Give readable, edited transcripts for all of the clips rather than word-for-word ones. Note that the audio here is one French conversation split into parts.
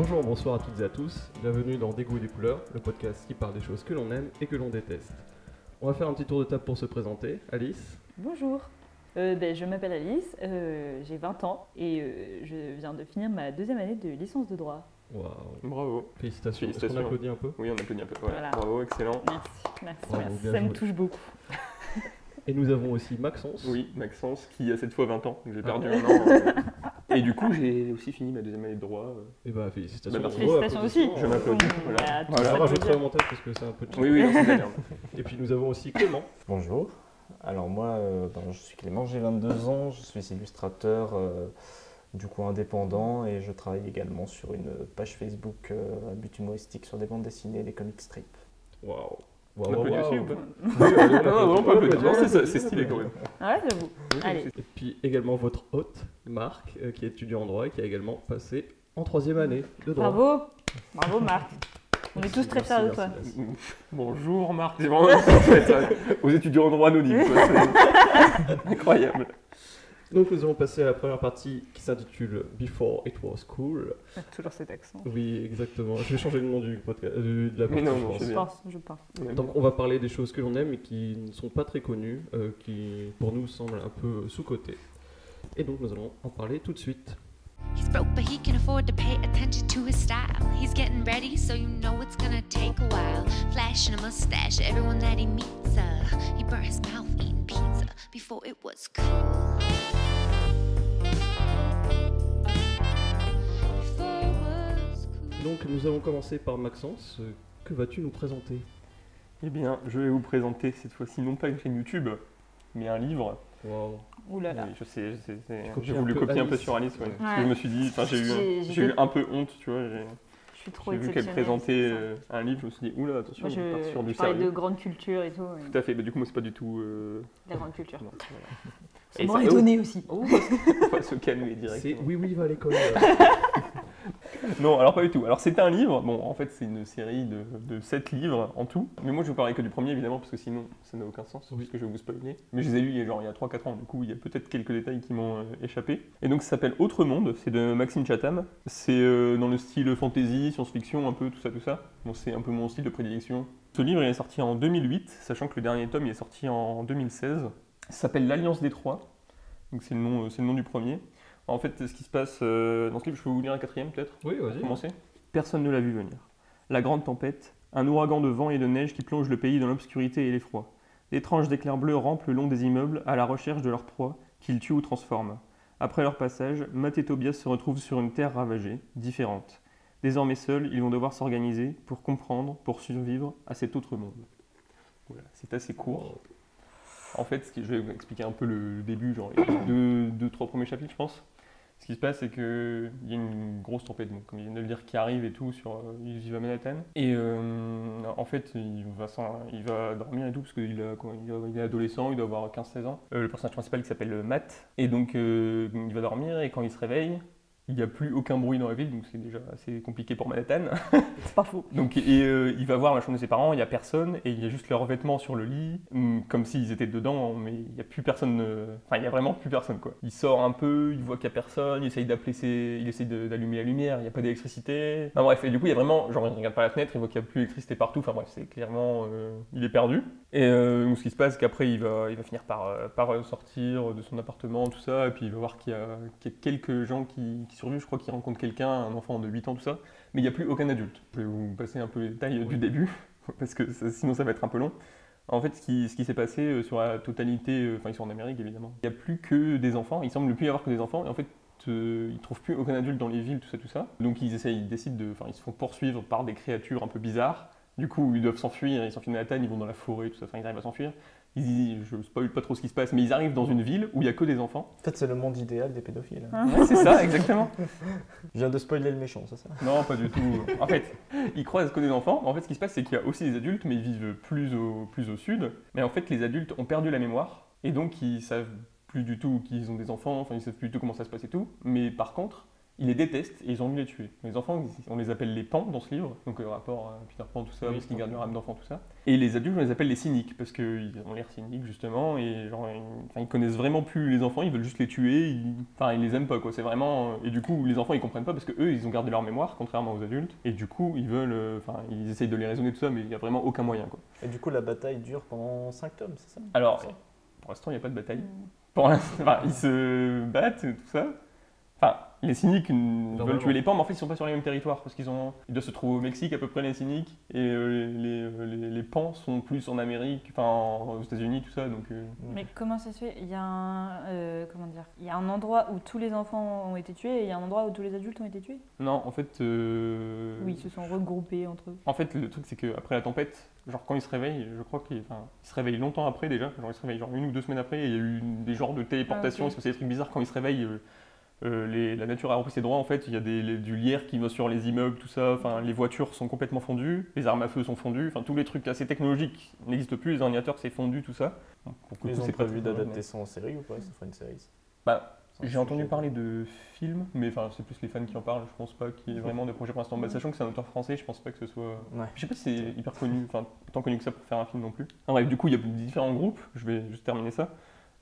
Bonjour, bonsoir à toutes et à tous, bienvenue dans Des goûts et des couleurs, le podcast qui parle des choses que l'on aime et que l'on déteste. On va faire un petit tour de table pour se présenter. Alice. Bonjour, je m'appelle Alice, j'ai 20 ans et je viens de finir ma deuxième année de licence de droit. Waouh, bravo. Félicitations. Est-ce qu'on applaudit un peu? Oui, on applaudit un peu, ouais. Voilà. Bravo, excellent. Merci, bravo, merci. Ça me touche beaucoup. Et nous avons aussi Maxence. Oui, Maxence qui a cette fois 20 ans, j'ai perdu un an. Et du coup, j'ai aussi fini ma deuxième année de droit. Et bah, félicitations. Bah, félicitations aussi. Je m'applaudis. Voilà, on rajoutera au montage parce que c'est un peu chiant. Oui, c'est de la merde. Et puis nous avons aussi Clément. Bonjour. Alors moi, je suis Clément, j'ai 22 ans, je suis illustrateur du coup indépendant et je travaille également sur une page Facebook à but humoristique sur des bandes dessinées et des comic strips. Waouh. On applaudit aussi ou pas? Non, on peut applaudir. Non, c'est stylé quand même. Ouais, j'avoue. Allez. Et puis également votre hôte, Marc, qui est étudiant en droit et qui a également passé en troisième année de droit. Bravo Marc. On est tous très fiers de toi. Merci. Bonjour Marc. C'est vraiment aux étudiants en droit anonymes. C'est incroyable. Donc nous allons passer à la première partie qui s'intitule Before It Was Cool. Toujours cet accent. Oui, exactement. Je vais changer le nom du podcast, de la partie. Je pense. Donc on va parler des choses que l'on aime et qui ne sont pas très connues, qui pour nous semblent un peu sous-cotées. Et donc nous allons en parler tout de suite. He's broke, but he can afford to pay attention to his style. He's getting ready, so you know it's gonna take a while. Flashing a mustache, everyone that he meets. He burnt his mouth eating pizza before it was cool. Donc nous allons commencer par Maxence. Que vas-tu nous présenter? Eh bien, je vais vous présenter cette fois-ci non pas une chaîne YouTube, mais un livre. Wow. Ouh là là. Oui, j'ai voulu copier un peu sur Alice, ouais. Parce que je me suis dit, j'ai eu un peu honte, tu vois. Je suis trop exceptionnelle. J'ai vu qu'elle présentait un livre, je me suis dit, oula, attention, moi, on part sur du sérieux. Je parlais de grande culture et tout. Ouais. Tout à fait, bah, du coup, moi, c'est pas du tout... La grande culture. Non, voilà. C'est moins étonné aussi. Oh, faut pas se calmer directement. C'est oui, va à l'école. Non, alors pas du tout. Alors c'est un livre, bon en fait c'est une série de 7 livres en tout. Mais moi je vous parlais que du premier évidemment parce que sinon ça n'a aucun sens, parce que je vais vous spoiler. Mais je les ai lus il y a 3-4 ans, du coup il y a peut-être quelques détails qui m'ont échappé. Et donc ça s'appelle Autre Monde, c'est de Maxime Chatham. C'est dans le style fantasy, science-fiction, un peu tout ça. Bon c'est un peu mon style de prédilection. Ce livre il est sorti en 2008, sachant que le dernier tome il est sorti en 2016. Ça s'appelle L'Alliance des Trois, donc c'est le nom du premier. En fait, ce qui se passe dans ce livre, je peux vous lire un quatrième peut-être? Oui, vas-y. Commencer. Personne ne l'a vu venir. La grande tempête, un ouragan de vent et de neige qui plonge le pays dans l'obscurité et l'effroi. D'étranges éclairs bleus rampent le long des immeubles à la recherche de leur proie, qu'ils tuent ou transforment. Après leur passage, Matt et Tobias se retrouvent sur une terre ravagée, différente. Désormais seuls, ils vont devoir s'organiser pour comprendre, pour survivre à cet autre monde. Voilà, c'est assez court. En fait, je vais vous expliquer un peu le début, genre les 2-3 premiers chapitres, je pense. Ce qui se passe, c'est qu'il y a une grosse tempête, donc, comme il vient de le dire, qui arrive et tout, ils vivent à Manhattan. Et en fait, il va dormir et tout, parce qu'il est adolescent, il doit avoir 15-16 ans. Le personnage principal qui s'appelle Matt, et donc il va dormir, et quand il se réveille, il n'y a plus aucun bruit dans la ville, donc c'est déjà assez compliqué pour Manhattan. C'est pas faux. Donc, il va voir la chambre de ses parents, il n'y a personne, et il y a juste leurs vêtements sur le lit, comme s'ils étaient dedans, mais il n'y a plus personne. Il n'y a vraiment plus personne, quoi. Il sort un peu, il voit qu'il n'y a personne, il essaye d'allumer la lumière, il n'y a pas d'électricité. Enfin bref, et du coup, il y a vraiment, genre, il regarde par la fenêtre, il voit qu'il n'y a plus d'électricité partout, enfin bref, c'est clairement, il est perdu. Et donc, ce qui se passe, c'est qu'après, il va finir par sortir de son appartement, tout ça, et puis il va voir qu'il y a quelques gens qui survivent, je crois qu'il rencontre quelqu'un, un enfant de 8 ans, tout ça, mais il n'y a plus aucun adulte. Je vais vous passer un peu les détails du début, parce que sinon ça va être un peu long. En fait, ce qui s'est passé sur la totalité, ils sont en Amérique évidemment, il n'y a plus que des enfants, il semble ne plus y avoir que des enfants, et en fait, ils ne trouvent plus aucun adulte dans les villes, tout ça. Donc ils se font poursuivre par des créatures un peu bizarres, du coup ils doivent s'enfuir, ils s'enfuient de Manhattan, ils vont dans la forêt, tout ça, ils arrivent à s'enfuir. Je ne sais pas trop ce qui se passe, mais ils arrivent dans une ville où il n'y a que des enfants. En fait, c'est le monde idéal des pédophiles. Ouais, c'est ça, exactement. Je viens de spoiler le méchant, c'est ça? Non, pas du tout. En fait, ils croisent que des enfants. En fait, ce qui se passe, c'est qu'il y a aussi des adultes, mais ils vivent plus au sud. Mais en fait, les adultes ont perdu la mémoire, et donc ils ne savent plus du tout qu'ils ont des enfants, ils ne savent plus du tout comment ça se passe et tout. Mais par contre, Ils les détestent et ils ont envie de les tuer. Les enfants, on les appelle les pans dans ce livre, donc rapport à Peter Pan, tout ça, parce qu'ils gardent leur âme d'enfant, tout ça. Et les adultes, on les appelle les cyniques, parce qu'ils ont l'air cyniques, justement, et genre, ils connaissent vraiment plus les enfants, ils veulent juste les tuer, ils les aiment pas, quoi. C'est vraiment... Et du coup, les enfants, ils comprennent pas, parce que eux, ils ont gardé leur mémoire, contrairement aux adultes, et du coup, ils veulent... ils essayent de les raisonner, tout ça, mais il y a vraiment aucun moyen, quoi. Et du coup, la bataille dure pendant 5 tomes, c'est ça? Alors, pour l'instant, il n'y a pas de bataille. Pour l'instant, ils se battent, tout ça. Les cyniques veulent tuer les pans, mais en fait ils sont pas sur les mêmes territoires parce ils doivent se trouver au Mexique à peu près, les cyniques, et les pans sont plus en Amérique, aux États-Unis, tout ça. Donc, mais comment ça se fait? Il y a un endroit où tous les enfants ont été tués et il y a un endroit où tous les adultes ont été tués? Non, en fait. Oui, ils se sont regroupés entre eux. En fait, le truc c'est qu'après la tempête, genre quand ils se réveillent, je crois qu'ils se réveillent longtemps après déjà, genre ils se réveillent genre 1 ou 2 semaines après, et il y a eu des genres de téléportations, parce que c'est des trucs bizarres quand ils se réveillent. La nature a repris ses droits, en fait, il y a du lierre qui va sur les immeubles, tout ça, les voitures sont complètement fondues, les armes à feu sont fondues, tous les trucs assez technologiques n'existent plus, les ordinateurs s'est fondu, tout ça. Ils ont prévu d'adapter ça en série ou pas? Ça fera une série? J'ai entendu parler de films, mais c'est plus les fans qui en parlent, je pense pas qu'il y ait vraiment de projet pour l'instant. Sachant que c'est un auteur français, je pense pas que ce soit... Ouais. Je sais pas si c'est hyper connu, tant connu que ça pour faire un film non plus. Ah, bref, du coup, il y a différents groupes, je vais juste terminer ça.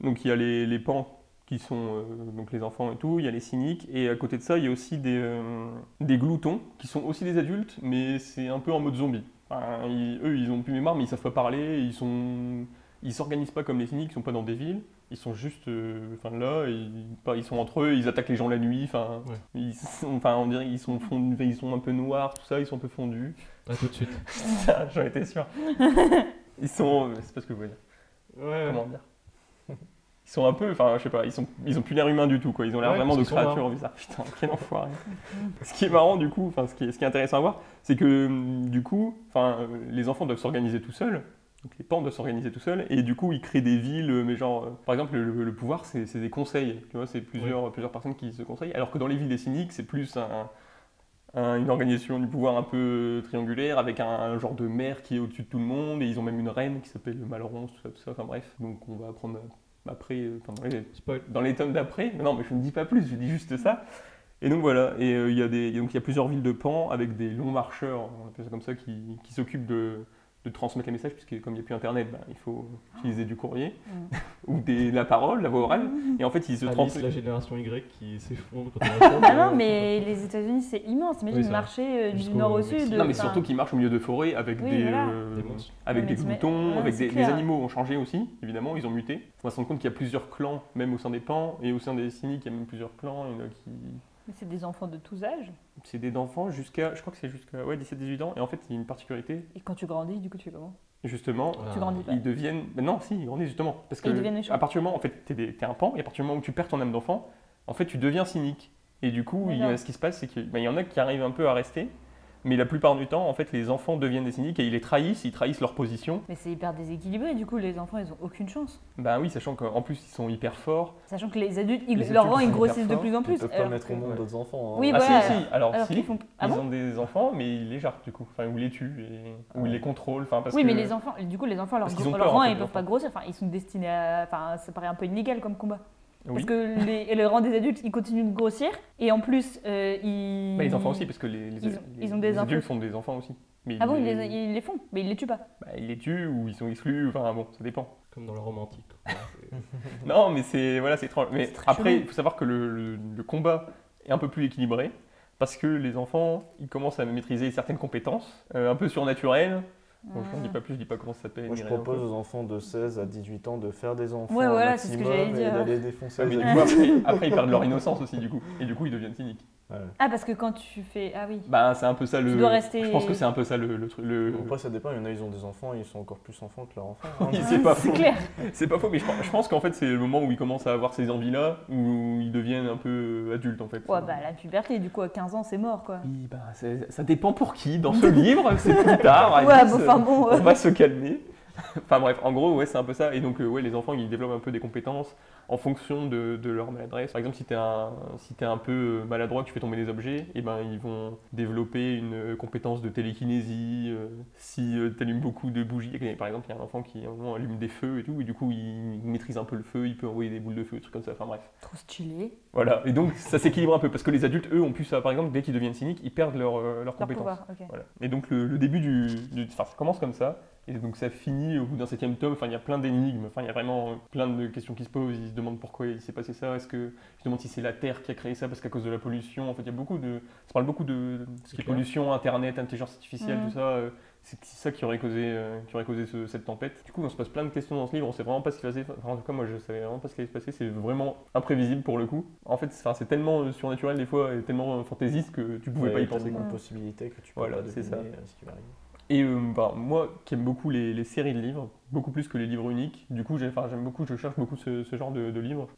Donc il y a les pans, qui sont donc les enfants et tout, il y a les cyniques, et à côté de ça, il y a aussi des gloutons, qui sont aussi des adultes, mais c'est un peu en mode zombie. Eux, ils ont plus mémoire, mais ils savent pas parler, ils s'organisent pas comme les cyniques, ils sont pas dans des villes, ils sont juste là, ils sont entre eux, ils attaquent les gens la nuit, on dirait qu'ils sont fondus, ils sont un peu noirs, tout ça, ils sont un peu fondus. Ah, tout de suite. Ça, j'en étais sûr. Ils sont... c'est pas ce que vous voulez dire. Ouais. Comment dire? Ils sont un peu, je sais pas, ils ont plus l'air humains du tout, quoi. Ils ont l'air vraiment de créatures bizarres. Putain, quel enfoiré. Ce qui est marrant, du coup, ce qui est intéressant à voir, c'est que, du coup, les enfants doivent s'organiser tout seuls. Donc les pans doivent s'organiser tout seuls. Et du coup, ils créent des villes, mais genre, par exemple, le pouvoir, c'est des conseils. Tu vois, c'est plusieurs personnes qui se conseillent. Alors que dans les villes des cyniques, c'est plus une organisation du pouvoir un peu triangulaire, avec un genre de maire qui est au-dessus de tout le monde. Et ils ont même une reine qui s'appelle Malronce, tout ça. Enfin bref, donc on va apprendre... Après, dans les tomes d'après, non, mais je ne dis pas plus, je dis juste ça. Et donc voilà, et il y a plusieurs villes de Pan avec des longs marcheurs, on appelle ça comme ça, qui s'occupent de transmettre les messages, puisque comme il n'y a plus internet, il faut utiliser du courrier, ou la parole, la voix orale, et en fait ils se transmettent. C'est la génération Y qui s'effondre quand on entend. Ah non, mais les États-Unis c'est immense, mais marcher du nord au sud. Non, mais surtout qu'ils marchent au milieu de forêts avec des gloutons, avec des animaux ont changé aussi, évidemment, ils ont muté. On va se rendre compte qu'il y a plusieurs clans, même au sein des pans, et au sein des cyniques, il y a même plusieurs clans, il y en a qui... Mais c'est des enfants de tous âges? C'est des enfants je crois que c'est jusqu'à 17-18 ans. Et en fait, il y a une particularité. Et quand tu grandis, du coup, tu fais comment? Justement, tu grandis pas. Ils deviennent... Ben non, si, ils grandissent justement. Parce que à partir du moment, en fait, t'es un pan, et à partir du moment où tu perds ton âme d'enfant, en fait, tu deviens cynique. Et du coup, ce qui se passe, c'est qu'il y en a qui arrivent un peu à rester. Mais la plupart du temps, en fait, les enfants deviennent des cyniques et ils trahissent leur position. Mais c'est hyper déséquilibré, du coup, les enfants, ils n'ont aucune chance. Bah oui, sachant qu'en plus, ils sont hyper forts. Sachant que les adultes, ils grossissent de plus en plus. Ils ne peuvent pas mettre au monde d'autres enfants. Hein. Oui, si. Alors si, ils ont des enfants, mais ils les jartent, du coup. Enfin, ou les tuent, ou ils les contrôlent. Mais les enfants, du coup, les enfants, leur rang, ils ne peuvent pas grossir. Enfin, ils sont destinés à... Enfin, ça paraît un peu illégal comme combat. Parce que le rang des adultes, ils continuent de grossir. Et en plus, ils... Bah, les enfants aussi, parce que les adultes font des enfants aussi. Mais ils les font, mais ils les tuent pas. Bah, ils les tuent ou ils sont exclus, ça dépend. Comme dans le romantique. Non, mais c'est étrange. Mais après, il faut savoir que le combat est un peu plus équilibré. Parce que les enfants, ils commencent à maîtriser certaines compétences, un peu surnaturelles. Bon, je ne dis pas plus, je ne dis pas comment ça s'appelle. Moi, je propose aux enfants de 16 à 18 ans de faire des enfants maximum et d'aller défoncer les adultes. Après, ils perdent leur innocence aussi, du coup. Et du coup, ils deviennent cyniques. Ouais. Ah, parce que quand tu fais... Ah oui. Bah, c'est un peu ça le... Tu dois rester... Je pense que c'est un peu ça le truc. Après, ça dépend. Il y en a, ils ont des enfants et ils sont encore plus enfants que leurs enfants. Hein. C'est clair. C'est pas faux, mais je pense qu'en fait, c'est le moment où ils commencent à avoir ces envies-là, où ils deviennent un peu adultes, en fait. Ouais, la puberté, du coup, à 15 ans, c'est mort, quoi. Oui, ça dépend pour qui. Dans ce livre, c'est plus tard. On va se calmer. Enfin bref, en gros, ouais, c'est un peu ça. Et donc, ouais, les enfants, ils développent un peu des compétences en fonction de leur maladresse. Par exemple, si tu es un peu maladroit, que tu fais tomber des objets, eh ben, ils vont développer une compétence de télékinésie. Si tu allumes beaucoup de bougies, par exemple, il y a un enfant qui, à un moment, allume des feux et tout, et du coup, il maîtrise un peu le feu, il peut envoyer des boules de feu, des trucs comme ça. Enfin bref. Trop stylé. Voilà. Et donc, ça s'équilibre un peu parce que les adultes, eux, ont pu ça. Par exemple, dès qu'ils deviennent cyniques, ils perdent leur compétence. Pouvoir, okay. Voilà. Et donc, le début ça commence comme ça. Et donc ça finit au bout d'un 7e tome, enfin il y a plein d'énigmes, enfin il y a vraiment plein de questions qui se posent, ils se demandent pourquoi il s'est passé ça, est-ce que je demande si c'est la Terre qui a créé ça parce qu'à cause de la pollution, en fait il y a ça parle beaucoup de ce qui est pollution, internet, intelligence artificielle, tout ça, c'est ça qui aurait causé cette tempête. Du coup on se passe plein de questions dans ce livre, on sait vraiment pas ce qui se passait, enfin, en tout cas moi je savais vraiment pas ce qui allait se passer, c'est vraiment imprévisible pour le coup. En fait c'est tellement surnaturel des fois et tellement fantaisiste que tu pouvais pas y penser. Il y a une possibilité que tu peux pas deviner ce qui va arriver. Et moi qui aime beaucoup les séries de livres, beaucoup plus que les livres uniques, du coup j'aime beaucoup, je cherche beaucoup ce genre de livres,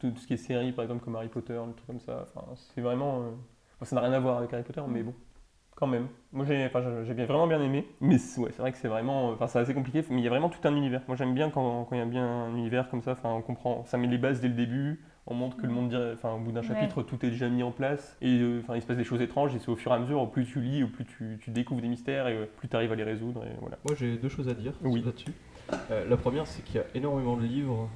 tout ce qui est séries par exemple comme Harry Potter, des trucs comme ça, c'est vraiment, ça n'a rien à voir avec Harry Potter mais bon, quand même. Moi j'ai vraiment bien aimé, mais ouais, c'est vrai que c'est vraiment, c'est assez compliqué, mais il y a vraiment tout un univers. Moi j'aime bien quand il y a bien un univers comme ça, on comprend, ça met les bases dès le début. On montre que le monde, au bout d'un chapitre, tout est déjà mis en place et il se passe des choses étranges et c'est au fur et à mesure, au plus tu lis, au plus tu découvres des mystères et plus tu arrives à les résoudre. Et voilà. Moi j'ai deux choses à dire là-dessus. La première, c'est qu'il y a énormément de livres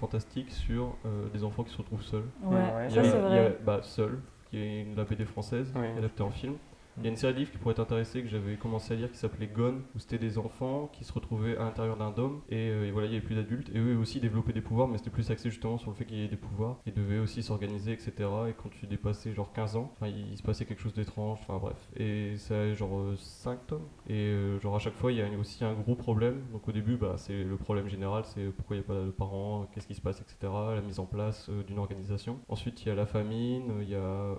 fantastiques sur des enfants qui se retrouvent seuls. Ouais. Ouais. Il y a Seul, qui est une BD française adaptée en film. Il y a une série de livres qui pourrait t'intéresser que j'avais commencé à lire qui s'appelait Gone, où c'était des enfants qui se retrouvaient à l'intérieur d'un dôme et voilà, il n'y avait plus d'adultes et eux aussi développaient des pouvoirs, mais c'était plus axé justement sur le fait qu'il y ait des pouvoirs. Ils devaient aussi s'organiser, etc. Et quand tu dépassais genre 15 ans, il se passait quelque chose d'étrange, enfin bref. Et ça a genre 5 tomes et genre à chaque fois il y a aussi un gros problème. Donc au début c'est le problème général, c'est pourquoi il n'y a pas de parents, qu'est-ce qui se passe, etc. La mise en place d'une organisation. Ensuite il y a la famine, il y a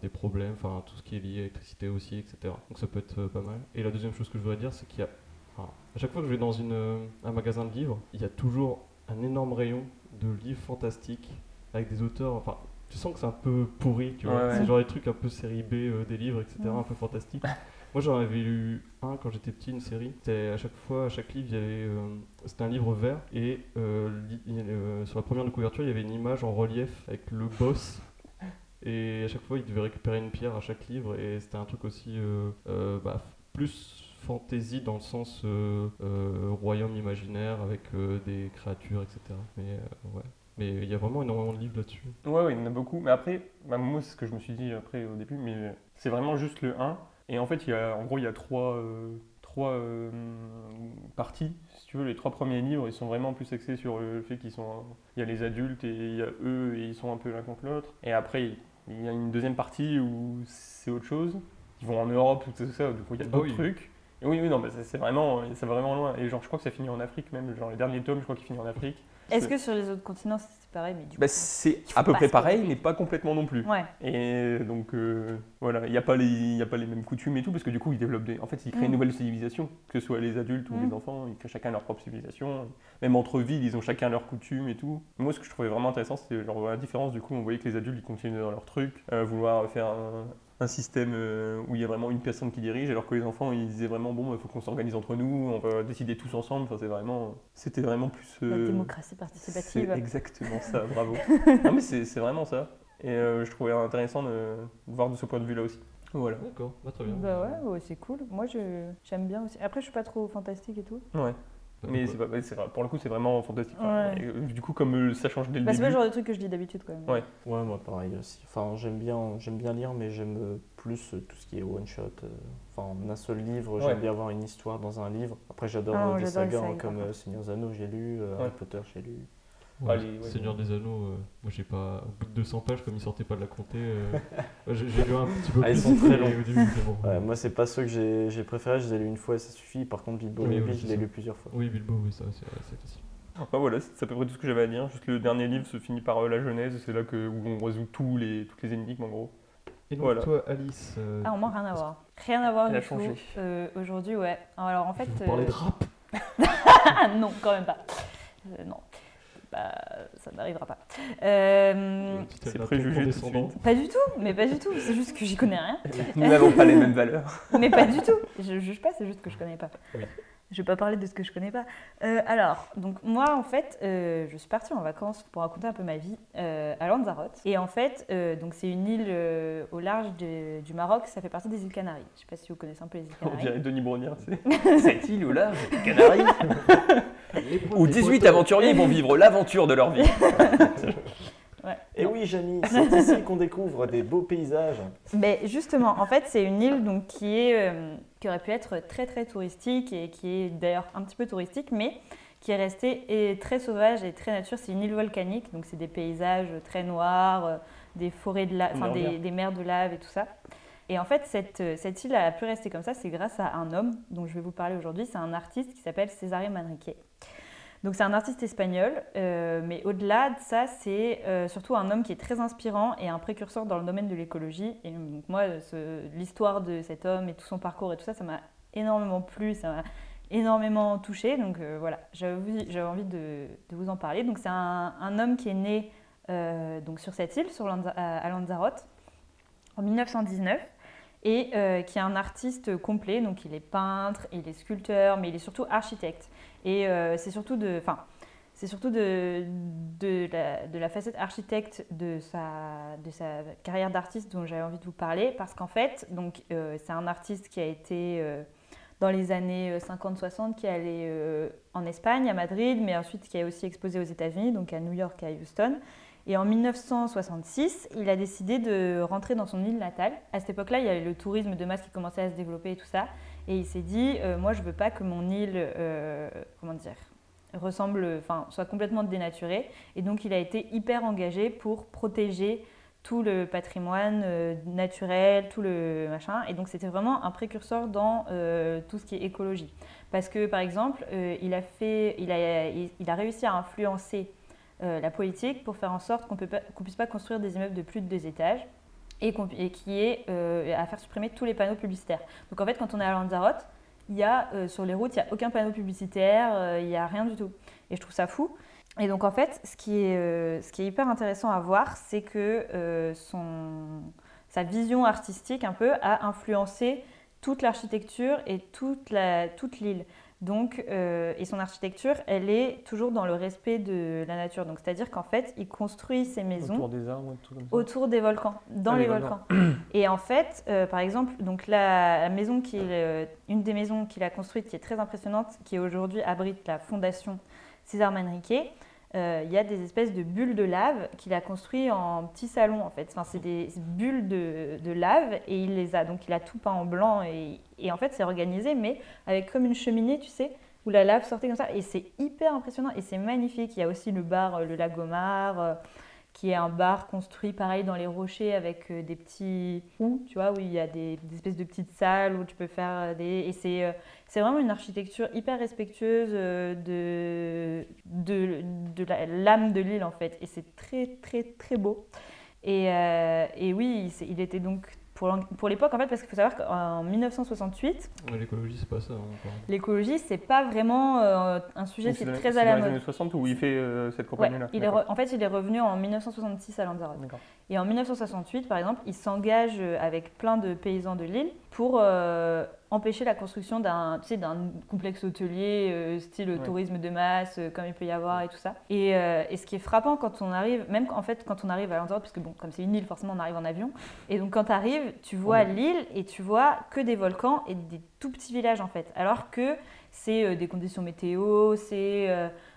des problèmes, enfin tout ce qui est lié à l'électricité aussi, etc. Donc ça peut être pas mal. Et la deuxième chose que je voudrais dire, c'est qu'il y a... à chaque fois que je vais dans un magasin de livres, il y a toujours un énorme rayon de livres fantastiques avec des auteurs... tu sens que c'est un peu pourri, tu vois. Ouais, ouais. C'est genre des trucs un peu série B, des livres, etc. Ouais. Un peu fantastiques. Moi j'en avais lu un quand j'étais petit, une série. C'était à chaque livre, il y avait, c'était un livre vert. Et sur la première de couverture, il y avait une image en relief avec le boss. Et à chaque fois, il devait récupérer une pierre à chaque livre. Et c'était un truc aussi plus fantasy dans le sens royaume imaginaire avec des créatures, etc. Mais il y a vraiment énormément de livres là-dessus. Ouais, il y en a beaucoup. Mais après, moi, c'est ce que je me suis dit après au début, mais c'est vraiment juste le 1. Et en fait, il y a trois parties. Si tu veux, les trois premiers livres, ils sont vraiment plus axés sur le fait il y a les adultes et il y a eux et ils sont un peu l'un contre l'autre. Et après, il y a une deuxième partie où c'est autre chose. Ils vont en Europe, tout ça, du coup il y a d'autres trucs. Et c'est vraiment, ça va vraiment loin. Et je crois que ça finit en Afrique même. Genre les derniers tomes, je crois qu'ils finissent en Afrique. Est-ce que sur les autres continents c'est pareil mais c'est à peu près pareil mais pas complètement non plus. Ouais. Et donc il n'y a pas les mêmes coutumes et tout parce que du coup ils développent ils créent une nouvelle civilisation, que ce soit les adultes ou les enfants, ils créent chacun leur propre civilisation, même entre villes, ils ont chacun leurs coutumes et tout. Moi ce que je trouvais vraiment intéressant c'était genre la différence, du coup on voyait que les adultes ils continuent dans leur truc, vouloir faire un système où il y a vraiment une personne qui dirige, alors que les enfants ils disaient vraiment bon il faut qu'on s'organise entre nous, on va décider tous ensemble, c'était vraiment plus la démocratie participative. C'est exactement ça, bravo. Non mais c'est vraiment ça et je trouvais intéressant de voir de ce point de vue là aussi. Voilà. D'accord, très bien. Ouais, c'est cool. Moi j'aime bien aussi. Après je suis pas trop fantastique et tout. Ouais. Mais pour le coup, c'est vraiment fantastique. Ouais. Du coup, comme ça change dès le début. C'est pas le genre de truc que je lis d'habitude quand même. Ouais, moi pareil aussi. Enfin, j'aime bien lire, mais j'aime plus tout ce qui est one shot. Enfin, en un seul livre, j'aime bien avoir une histoire dans un livre. Après, j'adore les sagas comme Seigneur des Anneaux, j'ai lu, Harry Potter, j'ai lu. Seigneur des Anneaux, moi j'ai pas. Au bout de 200 pages, comme ils sortaient pas de la comté, j'ai lu un petit peu plus. Ils sont très longs. Moi, c'est pas ceux que j'ai préférés, je les ai lus une fois et ça suffit. Par contre, Bilbo et Bill, je l'ai lu plusieurs fois. Oui, Bilbo, ça c'est facile. Enfin, voilà, c'est à peu près tout ce que j'avais à dire. Juste le dernier livre se finit par la Genèse, c'est là où on résout toutes les énigmes en gros. Et donc toi, Alice on manque rien à voir. Rien à voir du tout. Aujourd'hui, ouais. Alors en fait. Vous parlez de rap ? Non, quand même pas. Non. Ça n'arrivera pas. C'est préjugé tout de suite. Pas du tout, mais pas du tout. C'est juste que j'y connais rien. Nous n'avons pas les mêmes valeurs. Mais pas du tout. Je ne juge pas, c'est juste que je ne connais pas. Oui. Je vais pas parler de ce que je connais pas. Alors, donc moi en fait, je suis partie en vacances pour raconter un peu ma vie à Lanzarote. Et en fait, donc c'est une île au large du Maroc, ça fait partie des îles Canaries. Je sais pas si vous connaissez un peu les îles Canaries. On dirait Denis Brognard, tu sais. Cette île au large des Canaries. Où 18 aventuriers vont vivre l'aventure de leur vie. Ouais. Et oui, Jamie, c'est ici qu'on découvre des beaux paysages. Mais justement, en fait, c'est une île donc, qui aurait pu être très très touristique et qui est d'ailleurs un petit peu touristique, mais qui est restée très sauvage et très nature. C'est une île volcanique, donc c'est des paysages très noirs, des forêts de lave, des mers de lave et tout ça. Et en fait, cette île a pu rester comme ça, c'est grâce à un homme dont je vais vous parler aujourd'hui. C'est un artiste qui s'appelle César Manrique. Donc c'est un artiste espagnol, mais au-delà de ça, c'est surtout un homme qui est très inspirant et un précurseur dans le domaine de l'écologie. Et donc moi, l'histoire de cet homme et tout son parcours et tout ça, ça m'a énormément plu, ça m'a énormément touchée. Donc voilà, j'avais envie de vous en parler. Donc c'est un homme qui est né donc sur cette île, à Lanzarote, en 1919. Et qui est un artiste complet, donc il est peintre, il est sculpteur, mais il est surtout architecte. Et c'est surtout de la facette architecte de sa carrière d'artiste dont j'avais envie de vous parler, parce qu'en fait, donc, c'est un artiste qui a été dans les années 50-60, qui est allé en Espagne, à Madrid, mais ensuite qui a aussi exposé aux États-Unis, donc à New York et à Houston. Et en 1966, il a décidé de rentrer dans son île natale. À cette époque-là, il y avait le tourisme de masse qui commençait à se développer et tout ça. Et il s'est dit, moi, je ne veux pas que mon île, soit complètement dénaturée. Et donc, il a été hyper engagé pour protéger tout le patrimoine naturel, tout le machin. Et donc, c'était vraiment un précurseur dans tout ce qui est écologie. Parce que, par exemple, il a réussi à influencer la politique pour faire en sorte qu'on puisse pas construire des immeubles de plus de 2 étages et qui est à faire supprimer tous les panneaux publicitaires. Donc en fait, quand on est à Lanzarote, il y a sur les routes, il y a aucun panneau publicitaire, il y a rien du tout. Et je trouve ça fou. Et donc en fait, ce qui est hyper intéressant à voir, c'est que sa vision artistique un peu a influencé toute l'architecture et toute l'île. Donc, et son architecture, elle est toujours dans le respect de la nature. Donc, c'est-à-dire qu'en fait, il construit ses maisons autour des arbres, autour des volcans, dans les volcans. Et en fait, par exemple, donc la maison une des maisons qu'il a construite, qui est très impressionnante, qui aujourd'hui abrite la fondation César Manrique, il y a des espèces de bulles de lave qu'il a construites en petits salons en fait. Enfin, c'est des bulles de lave et il les a. Donc il a tout peint en blanc et en fait c'est organisé mais avec comme une cheminée, tu sais, où la lave sortait comme ça. Et c'est hyper impressionnant et c'est magnifique. Il y a aussi le bar, le Lagomar, qui est un bar construit pareil dans les rochers avec des petits trous, tu vois, où il y a des espèces de petites salles où tu peux faire des... Et c'est vraiment une architecture hyper respectueuse de l'âme de l'île en fait. Et c'est très très très beau. Et oui, il était donc pour l'époque en fait, parce qu'il faut savoir qu'en 1968... Ouais, l'écologie, c'est pas ça. Encore. L'écologie, c'est pas vraiment un sujet qui est très à la mode. C'est dans les années 60 où il fait cette compagnie-là. Ouais, en fait, il est revenu en 1966 à Lanzarote. D'accord. Et en 1968, par exemple, il s'engage avec plein de paysans de l'île pour empêcher la construction d'un complexe hôtelier style tourisme de masse, comme il peut y avoir et tout ça. Et ce qui est frappant quand on arrive, même en fait quand on arrive à Lanzarote, parce que bon, comme c'est une île, forcément on arrive en avion. Et donc quand tu arrives, tu vois l'île et tu vois que des volcans et des tout petits villages en fait. Alors que c'est des conditions météo, c'est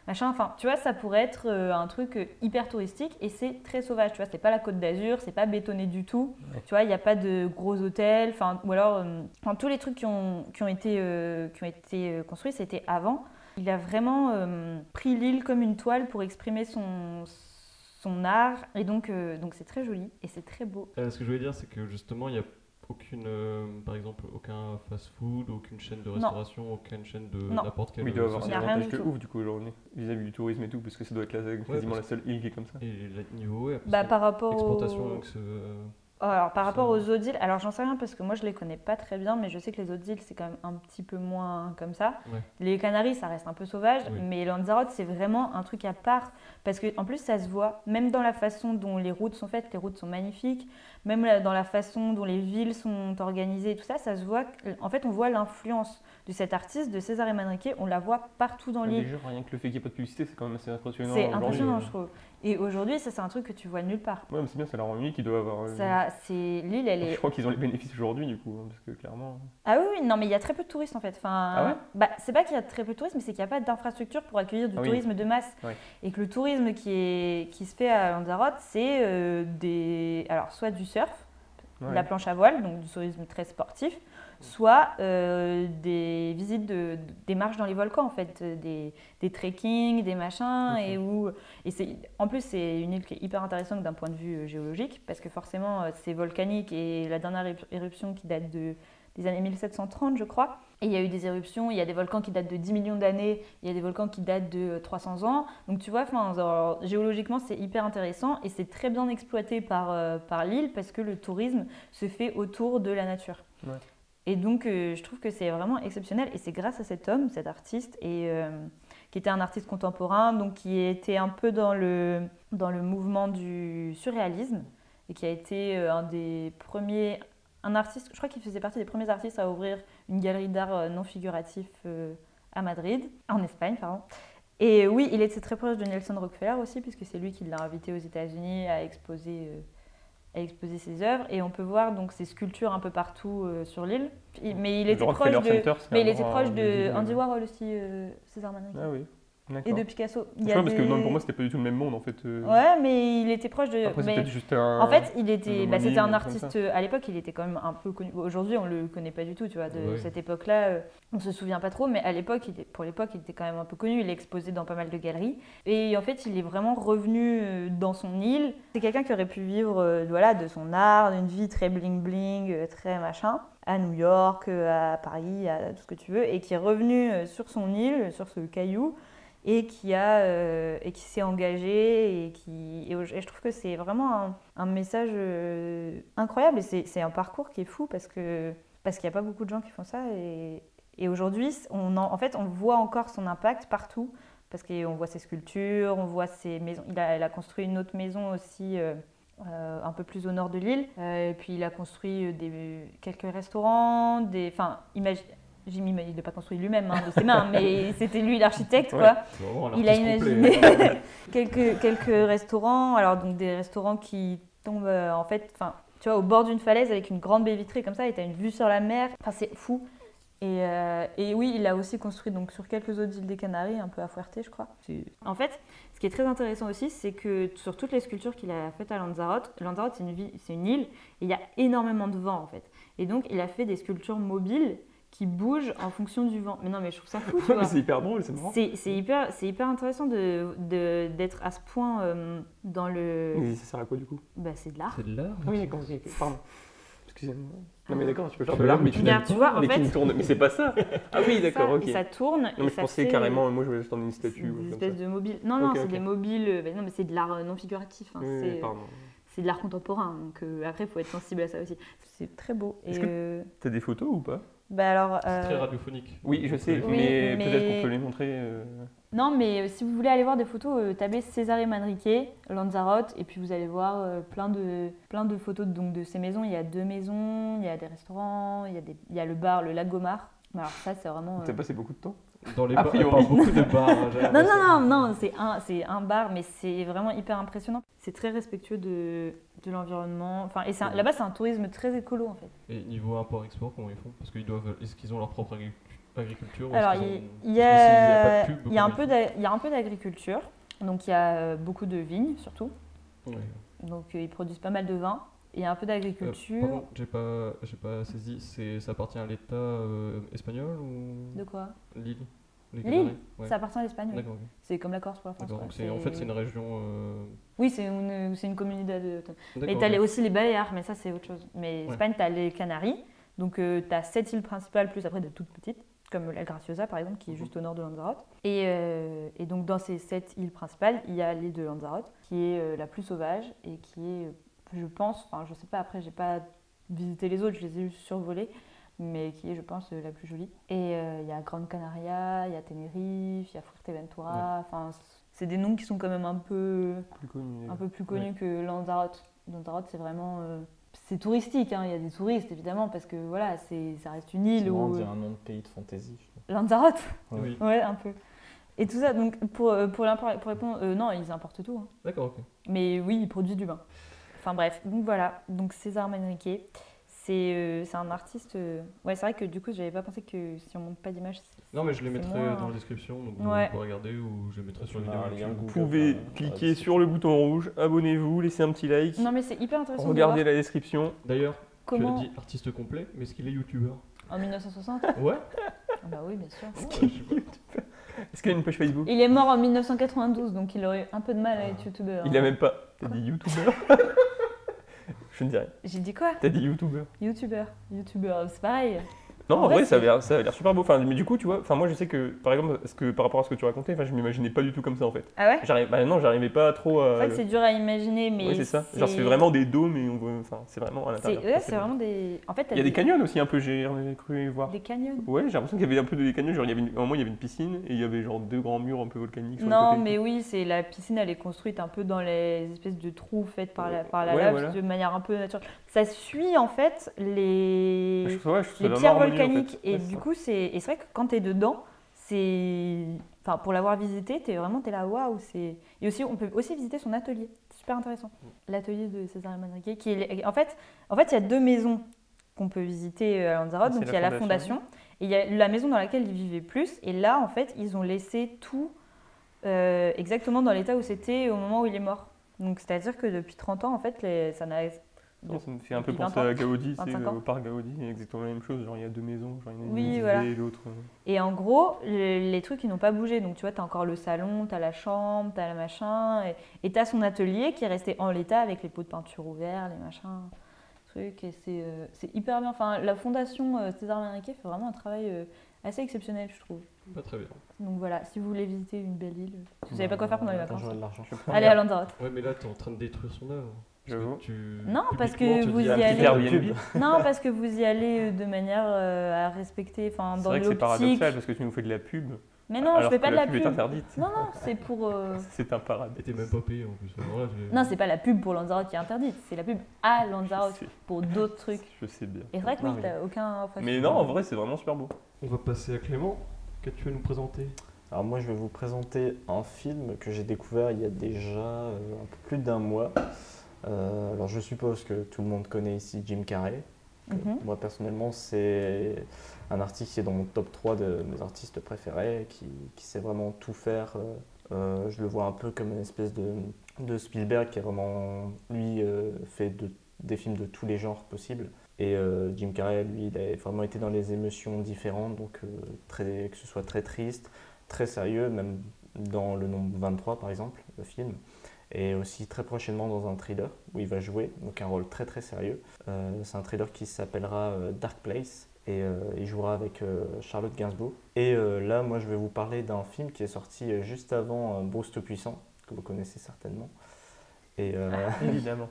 machin. Enfin, tu vois, ça pourrait être un truc hyper touristique et c'est très sauvage. Tu vois, c'est pas la Côte d'Azur, c'est pas bétonné du tout. Ouais. Tu vois, il n'y a pas de gros hôtels. Enfin, ou alors, tous les trucs qui ont été construits, c'était avant. Il a vraiment pris l'île comme une toile pour exprimer son art. Et donc c'est très joli et c'est très beau. Ce que je voulais dire, c'est que justement, il y a par exemple, aucun fast-food, aucune chaîne de restauration, aucune chaîne de n'importe quelle. Oui, il doit avoir un avantage de ouf du coup aujourd'hui vis-à-vis du tourisme et tout, parce que ça doit être quasiment la seule île qui est comme ça. Et niveau, par rapport aux exportations, Alors, par rapport aux autres îles, alors j'en sais rien parce que moi je les connais pas très bien, mais je sais que les autres îles c'est quand même un petit peu moins comme ça. Ouais. Les Canaries ça reste un peu sauvage, oui. Mais Lanzarote c'est vraiment un truc à part parce qu'en plus ça se voit, même dans la façon dont les routes sont faites, les routes sont magnifiques, même dans la façon dont les villes sont organisées et tout ça, ça se voit. En fait, on voit l'influence de cet artiste, de César Manrique, on la voit partout dans l'île. Déjà, rien que le fait qu'il n'y ait pas de publicité, c'est quand même assez impressionnant. C'est impressionnant, je trouve. Et aujourd'hui, ça, c'est un truc que tu vois nulle part. Ouais, mais c'est bien, ça la rend unique, ils doivent avoir. Ça, c'est l'île, elle est. Je crois qu'ils ont les bénéfices aujourd'hui, du coup, hein, parce que clairement. Ah oui, non, mais il y a très peu de touristes en fait. Enfin, ah ouais bah, c'est pas qu'il y a très peu de touristes, mais c'est qu'il n'y a pas d'infrastructure pour accueillir du tourisme de masse. Oui. Et que le tourisme qui se fait à Lanzarote, c'est alors, soit du surf, la planche à voile, donc du tourisme très sportif, soit des visites des marches dans les volcans en fait, des trekking, des machins et où en plus c'est une île qui est hyper intéressante d'un point de vue géologique parce que forcément c'est volcanique et la dernière éruption qui date des années 1730 je crois. Et il y a eu des éruptions, il y a des volcans qui datent de 10 millions d'années, il y a des volcans qui datent de 300 ans. Donc tu vois, alors, géologiquement, c'est hyper intéressant et c'est très bien exploité par l'île parce que le tourisme se fait autour de la nature. Ouais. Et donc, je trouve que c'est vraiment exceptionnel et c'est grâce à cet homme, cet artiste, qui était un artiste contemporain, donc qui était un peu dans le mouvement du surréalisme et qui a été un artiste, je crois qu'il faisait partie des premiers artistes à ouvrir une galerie d'art non figuratif à Madrid, en Espagne, pardon. Et oui, il était très proche de Nelson Rockefeller aussi, puisque c'est lui qui l'a invité aux États-Unis à exposer ses œuvres. Et on peut voir donc ses sculptures un peu partout sur l'île. Mais il était proche de Andy Warhol aussi, César Manrique. Ah oui. D'accord. Et de Picasso. Je sais pas, parce que non, pour moi, c'était pas du tout le même monde en fait. Ouais, mais il était proche de. Après, c'était juste un. En fait, c'était un artiste. À l'époque, il était quand même un peu connu. Aujourd'hui, on le connaît pas du tout, tu vois. Cette époque-là, on se souvient pas trop, mais à l'époque, pour l'époque, il était quand même un peu connu. Il est exposé dans pas mal de galeries. Et en fait, il est vraiment revenu dans son île. C'est quelqu'un qui aurait pu vivre de son art, d'une vie très bling-bling, très machin, à New York, à Paris, à tout ce que tu veux, et qui est revenu sur son île, sur ce caillou. Et qui s'est engagé et je trouve que c'est vraiment un message incroyable et c'est un parcours qui est fou parce qu'il n'y a pas beaucoup de gens qui font ça et aujourd'hui on voit encore son impact partout parce qu'on voit ses sculptures, on voit ses maisons. Elle a construit une autre maison aussi un peu plus au nord de l'île et puis il a construit quelques restaurants, Jimmy, il l'a pas construit lui-même de ses mains, mais c'était lui l'architecte, quoi. Bon, il a imaginé quelques restaurants, alors donc des restaurants qui tombent tu vois, au bord d'une falaise avec une grande baie vitrée comme ça, et t'as une vue sur la mer. Enfin, c'est fou. Et oui, il a aussi construit donc sur quelques autres îles des Canaries, un peu à Fuerte, je crois. En fait, ce qui est très intéressant aussi, c'est que sur toutes les sculptures qu'il a faites à Lanzarote, Lanzarote c'est une île, et il y a énormément de vent en fait. Et donc, il a fait des sculptures mobiles qui bouge en fonction du vent. Mais non, mais je trouve ça fou, tu vois. C'est hyper drôle, c'est marrant. C'est hyper intéressant d'être à ce point dans le... Mais ça sert à quoi, du coup ? Bah, c'est de l'art. C'est de l'art. Oui, d'accord, pardon. Excusez-moi. Non, mais d'accord, tu peux faire de l'art, mais tu ne tournes. Mais c'est pas ça. Ah oui, d'accord, ok. Et ça tourne. Non, mais je pensais carrément, moi, je voulais attendre une statue. Une espèce de mobile. Non, c'est des mobiles. Non, mais c'est de l'art non figuratif. Oui, pardon. C'est de l'art contemporain, donc après, il faut être sensible à ça aussi. C'est très beau. Est-ce que tu as des photos ou pas ? Bah alors, c'est très radiophonique. Oui, je sais, mais peut-être qu'on peut les montrer. Non, mais si vous voulez aller voir des photos, tapez César Manrique, Lanzarote, et puis vous allez voir plein de photos de ces maisons. Il y a 2 maisons, il y a des restaurants, il y a le bar, le Lagomar. Alors ça, c'est vraiment... T'as passé beaucoup de temps dans les bars, il y aura beaucoup de bars. Non, c'est un bar, mais c'est vraiment hyper impressionnant. C'est très respectueux de l'environnement. Enfin, et là-bas, c'est un tourisme très écolo, en fait. Et niveau import-export, comment ils font ? Parce qu'ils est-ce qu'ils ont leur propre agriculture ? Alors, il y a un peu d'agriculture. Donc, il y a beaucoup de vignes, surtout. Oui. Donc, ils produisent pas mal de vins. Il y a un peu d'agriculture. Pardon, j'ai pas saisi. Ça appartient à l'État espagnol ou... De quoi ? L'île. L'île, ouais. Ça appartient à l'Espagne. Oui. D'accord. C'est comme la Corse pour la France. D'accord. En fait, c'est une région. Oui, c'est une communauté de. Mais t'as aussi les Baléares, mais ça c'est autre chose. Mais Espagne, t'as les Canaries, donc t'as 7 îles principales plus après de toutes petites, comme la Graciosa par exemple, qui est juste au nord de Lanzarote. Et donc dans ces 7 îles principales, il y a l'île de Lanzarote, qui est la plus sauvage et qui est je pense, enfin je sais pas, après j'ai pas visité les autres, je les ai juste survolés, mais qui est je pense la plus jolie. Et il y a Grande Canaria, il y a Tenerife, il y a Fuerteventura, enfin c'est des noms qui sont quand même un peu plus connus que Lanzarote. Lanzarote c'est vraiment... c'est touristique, hein. Il y a des touristes évidemment parce que voilà, ça reste une île. C'est où... on dirait un nom de pays de fantaisie. Lanzarote ? Oui. Ouais, un peu. Et tout ça, donc pour répondre, non, ils importent tout. Hein. D'accord, ok. Mais oui, ils produisent du vin. Enfin bref, donc voilà, donc César Manrique, c'est un artiste. Ouais, c'est vrai que du coup, j'avais pas pensé que si on monte pas d'image. Non, mais je les mettrai dans la description, donc vous pouvez regarder ou je les mettrai sur la vidéo. Vous pouvez cliquer sur le bouton rouge, abonnez-vous, laissez un petit like. Non, mais c'est hyper intéressant. Regardez la description. D'ailleurs, tu as dit artiste complet, mais est-ce qu'il est youtubeur ? En 1960 ? Ouais. Bah oui, bien sûr. Est-ce qu'il a une page Facebook ? Il est mort en 1992, donc il aurait un peu de mal à être youtubeur. Il l'a même pas. T'as dit youtubeur ? Je ne dis rien. J'ai dit quoi ? T'as dit youtubeur. Youtubeur, c'est pareil. Non, en vrai, ça a l'air super beau. Enfin, mais du coup, tu vois, moi je sais que par exemple, par rapport à ce que tu racontais, je ne m'imaginais pas du tout comme ça en fait. Ah ouais ? J'arrivais pas trop à. C'est vrai que c'est dur à imaginer, mais. Oui, c'est ça. Genre, c'est vraiment des dômes et on voit. Enfin, c'est vraiment à l'intérieur. Ouais, c'est vraiment des. En fait, il y a des canyons aussi un peu, j'ai cru voir. Des canyons ? Ouais, j'ai l'impression qu'il y avait un peu des canyons. Genre, à un moment, il y avait une piscine et il y avait genre deux grands murs un peu volcaniques. Non, mais oui, c'est la piscine, elle est construite un peu dans les espèces de trous faits par la lave de manière un peu naturelle. Ça suit en fait les pierres volcaniques et du coup c'est vrai que quand t'es dedans, pour l'avoir visité, t'es là waouh, c'est... Et aussi on peut aussi visiter son atelier, c'est super intéressant. L'atelier de César Manrique qui est... en fait il y a deux maisons qu'on peut visiter à Lanzarote, donc il y a la fondation et il y a la maison dans laquelle ils vivaient plus et là en fait ils ont laissé tout exactement dans l'état où c'était au moment où il est mort. Donc c'est-à-dire que depuis 30 ans en fait ça n'a... Ça me fait un peu penser à Gaudi, au parc Gaudi, c'est exactement la même chose. Genre, il y a deux maisons, genre une et l'autre. Et en gros, les trucs ils n'ont pas bougé. Donc, tu vois, tu as encore le salon, tu as la chambre, tu as le machin. Et tu as son atelier qui est resté en l'état avec les pots de peinture ouverts, les machins, trucs. Et c'est hyper bien. Enfin, la fondation César Manrique fait vraiment un travail assez exceptionnel, je trouve. Pas très bien. Donc voilà, si vous voulez visiter une belle île, vous ne savez pas quoi faire pendant les vacances. Allez à Lanzarote. Ouais, mais là, tu es en train de détruire son œuvre. Non, parce que vous y allez de manière à respecter, enfin dans l'optique. C'est vrai que c'est paradoxal parce que tu nous fais de la pub. Mais non, je fais pas de la pub. Est interdite. Non, c'est pour. C'est un paradoxe. T'es même pas payé en plus. Alors là, non, c'est pas la pub pour Lanzarote qui est interdite, c'est la pub à Lanzarote pour d'autres trucs. Je sais bien. Et c'est vrai que t'as aucun. Mais non, en vrai, c'est vraiment super beau. On va passer à Clément. Qu'est-ce que tu veux nous présenter ? Alors moi, je vais vous présenter un film que j'ai découvert il y a déjà un peu plus d'un mois. Alors je suppose que tout le monde connaît ici Jim Carrey. Moi personnellement c'est un artiste qui est dans mon top 3 de mes artistes préférés, qui sait vraiment tout faire. Je le vois un peu comme une espèce de Spielberg qui est vraiment, lui, fait des films de tous les genres possibles. Et Jim Carrey, lui, il a vraiment été dans les émotions différentes, donc que ce soit très triste, très sérieux, même dans le nombre 23 par exemple, le film. Et aussi très prochainement dans un thriller où il va jouer, donc un rôle très très sérieux. C'est un thriller qui s'appellera Dark Place et il jouera avec Charlotte Gainsbourg. Et là, moi je vais vous parler d'un film qui est sorti juste avant Bruce Tout-Puissant, que vous connaissez certainement. Et, évidemment.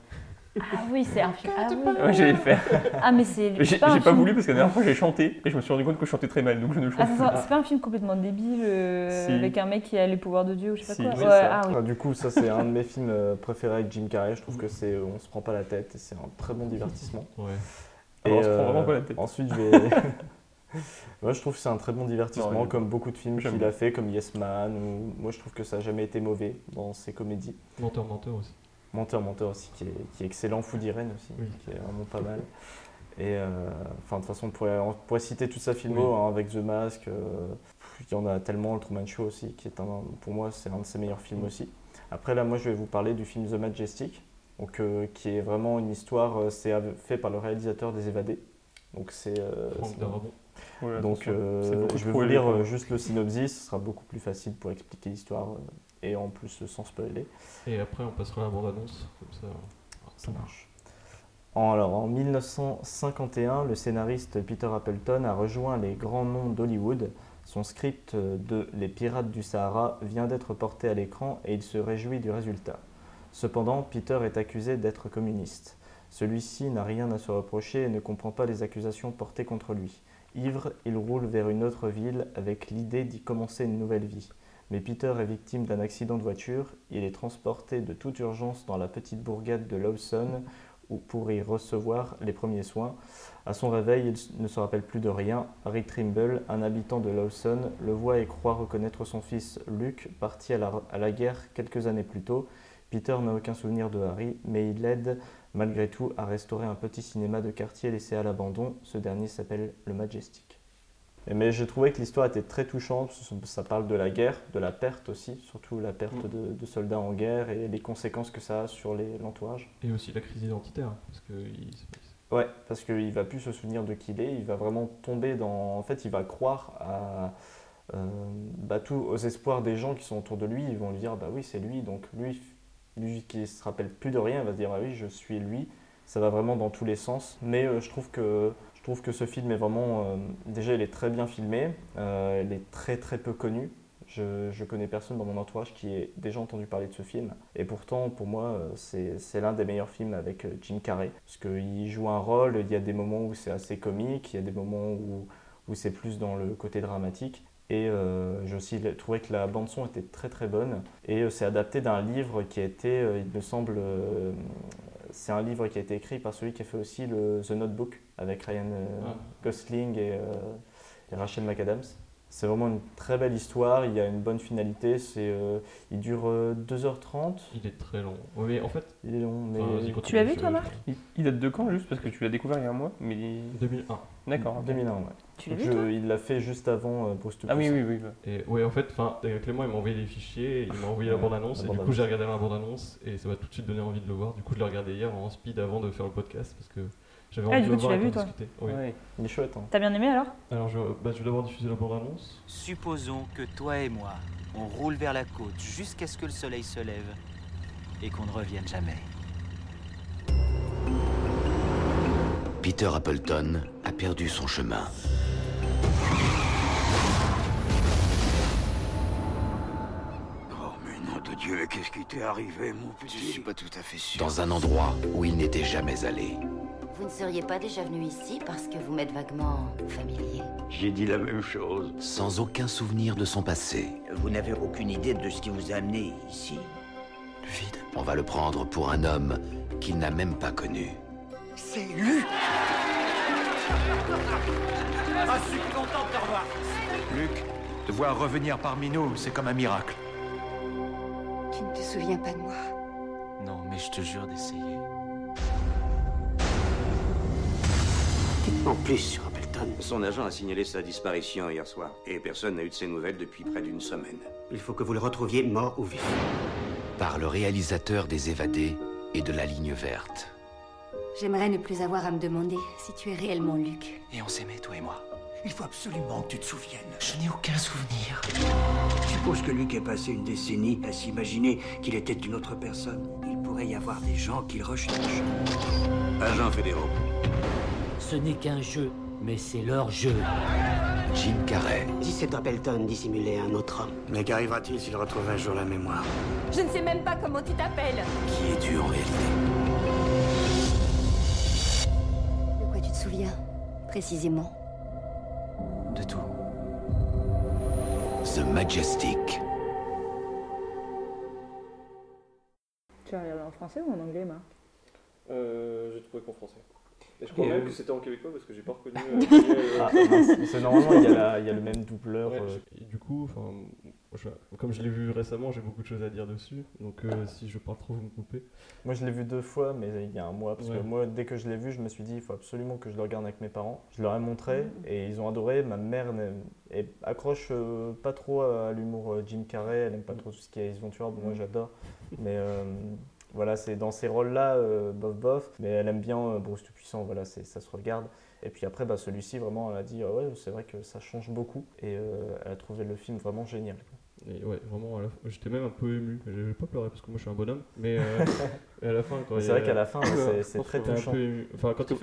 Ah oui, c'est un film. Ah oui, ouais, j'allais le faire. Ah, mais c'est. J'ai pas voulu parce que la dernière fois j'ai chanté et je me suis rendu compte que je chantais très mal, donc je ne chante pas. C'est pas un film complètement débile avec un mec qui a les pouvoirs de Dieu ou je sais pas quoi. Du coup, ça c'est un de mes films préférés avec Jim Carrey. Je trouve que c'est, on se prend pas la tête et c'est un très bon divertissement. Ouais. Et on se prend vraiment pas la tête. Ensuite, moi je trouve que c'est un très bon divertissement, comme beaucoup de films qu'il a fait, comme Yes Man. Moi je trouve que ça a jamais été mauvais dans ses comédies. Menteur aussi. Menteur aussi, qui est excellent, Foodie Rennes aussi, qui est vraiment pas mal. Et de toute façon, on pourrait citer toute sa filmo, avec The Mask, il y en a tellement, le Truman Show aussi, qui est pour moi, c'est un de ses meilleurs films aussi. Après là, moi je vais vous parler du film The Majestic, donc, qui est vraiment une histoire, c'est fait par le réalisateur des Évadés. Donc c'est... Frank Darabont. Ouais, donc je vais vous lire juste le synopsis, ce sera beaucoup plus facile pour expliquer l'histoire. Et en plus sans spoiler. Et après on passera à la bande-annonce, comme ça. Ça marche. En 1951, le scénariste Peter Appleton a rejoint les grands noms d'Hollywood. Son script de Les Pirates du Sahara vient d'être porté à l'écran et il se réjouit du résultat. Cependant, Peter est accusé d'être communiste. Celui-ci n'a rien à se reprocher et ne comprend pas les accusations portées contre lui. Ivre, il roule vers une autre ville avec l'idée d'y commencer une nouvelle vie. Mais Peter est victime d'un accident de voiture, il est transporté de toute urgence dans la petite bourgade de Lawson pour y recevoir les premiers soins. À son réveil, il ne se rappelle plus de rien. Rick Trimble, un habitant de Lawson, le voit et croit reconnaître son fils Luke, parti à la guerre quelques années plus tôt. Peter n'a aucun souvenir de Harry, mais il l'aide malgré tout à restaurer un petit cinéma de quartier laissé à l'abandon. Ce dernier s'appelle Le Majestic. Mais je trouvais que l'histoire était très touchante, ça parle de la guerre, de la perte aussi, surtout la perte de soldats en guerre et les conséquences que ça a sur l'entourage. Et aussi la crise identitaire, parce qu'il ouais, parce qu'il va plus se souvenir de qui il est, il va vraiment tomber dans... En fait, il va croire à... aux espoirs des gens qui sont autour de lui, ils vont lui dire « bah oui, c'est lui », donc lui qui ne se rappelle plus de rien, il va se dire « bah oui, je suis lui », ça va vraiment dans tous les sens, mais je trouve que ce film est vraiment, déjà il est très bien filmé, il est très très peu connu. Je connais personne dans mon entourage qui ait déjà entendu parler de ce film. Et pourtant, pour moi, c'est l'un des meilleurs films avec Jim Carrey. Parce qu'il joue un rôle, il y a des moments où c'est assez comique, il y a des moments où c'est plus dans le côté dramatique. Et j'ai aussi trouvé que la bande-son était très très bonne. Et c'est adapté d'un livre qui a été, il me semble... C'est un livre qui a été écrit par celui qui a fait aussi The Notebook avec Ryan Gosling et Rachel McAdams. C'est vraiment une très belle histoire, il y a une bonne finalité, il dure 2h30. Il est très long. Oui, en fait, il est long, mais... tu l'as vu toi, Marc ? Il date de quand, juste parce que tu l'as découvert il y a un mois, mais... 2001. D'accord, 2001, ouais. Tu l'as vu, toi ? Il l'a fait juste avant Bruce Tout-Puissant. Ah oui. Et ouais, en fait, Clément, il m'a envoyé les fichiers, il m'a envoyé la bande-annonce, et du coup, j'ai regardé la bande-annonce, et ça m'a tout de suite donné envie de le voir. Du coup, je l'ai regardé hier en speed avant de faire le podcast, parce que... Tu l'as vu, toi. Oui. Ouais. Il est chouette. Hein. T'as bien aimé alors je vais d'abord diffuser la bande-annonce. Supposons que toi et moi, on roule vers la côte jusqu'à ce que le soleil se lève et qu'on ne revienne jamais. Peter Appleton a perdu son chemin. Oh mais nom de Dieu, qu'est-ce qui t'est arrivé, mon petit? Je suis pas tout à fait sûr. Dans un endroit où il n'était jamais allé. Vous ne seriez pas déjà venu ici parce que vous m'êtes vaguement familier. J'ai dit la même chose. Sans aucun souvenir de son passé. Vous n'avez aucune idée de ce qui vous a amené ici. Le vide. On va le prendre pour un homme qu'il n'a même pas connu. C'est Luc. Ah, je suis content de te revoir. Luc, te voir revenir parmi nous, c'est comme un miracle. Tu ne te souviens pas de moi? Non, mais je te jure d'essayer. En plus, sur Appleton. Son agent a signalé sa disparition hier soir, et personne n'a eu de ses nouvelles depuis près d'une semaine. Il faut que vous le retrouviez mort ou vif. Par le réalisateur des Évadés et de La Ligne Verte. J'aimerais ne plus avoir à me demander si tu es réellement Luc. Et on s'aimait, toi et moi. Il faut absolument que tu te souviennes. Je n'ai aucun souvenir. Je suppose que Luc a passé une décennie à s'imaginer qu'il était une autre personne. Il pourrait y avoir des gens qu'il recherche. Agents fédéraux. Ce n'est qu'un jeu, mais c'est leur jeu. Jim Carrey. Si c'est Appleton dissimulé un autre homme. Mais qu'arrivera-t-il s'il retrouve un jour la mémoire? Je ne sais même pas comment tu t'appelles. Qui es-tu en réalité? De quoi tu te souviens, précisément? De tout. The Majestic. Tu as regardé en français ou en anglais, Marc? J'ai trouvé qu'en français. Et je crois même que c'était en québécois parce que j'ai pas reconnu. C'est normalement, il y a le même doubleur. Ouais, du coup, comme je l'ai vu récemment, j'ai beaucoup de choses à dire dessus. Donc si je parle trop, vous me coupez. Moi, je l'ai vu 2 fois, mais il y a un mois. Parce que moi, dès que je l'ai vu, je me suis dit, il faut absolument que je le regarde avec mes parents. Je leur ai montré et ils ont adoré. Ma mère accroche pas trop à l'humour Jim Carrey. Elle aime pas trop tout ce qui est Ace Ventura. Bon, moi, j'adore. Mais... voilà, c'est dans ces rôles-là, bof, mais elle aime bien Bruce Tout-Puissant, voilà, ça se regarde. Et puis après, celui-ci, vraiment, elle a dit, ouais, c'est vrai que ça change beaucoup. Et elle a trouvé le film vraiment génial. Et ouais, vraiment, j'étais même un peu ému. Je n'ai pas pleuré parce que moi, je suis un bonhomme. Mais à la fin, quand c'est vrai qu'à la fin, c'est très touchant.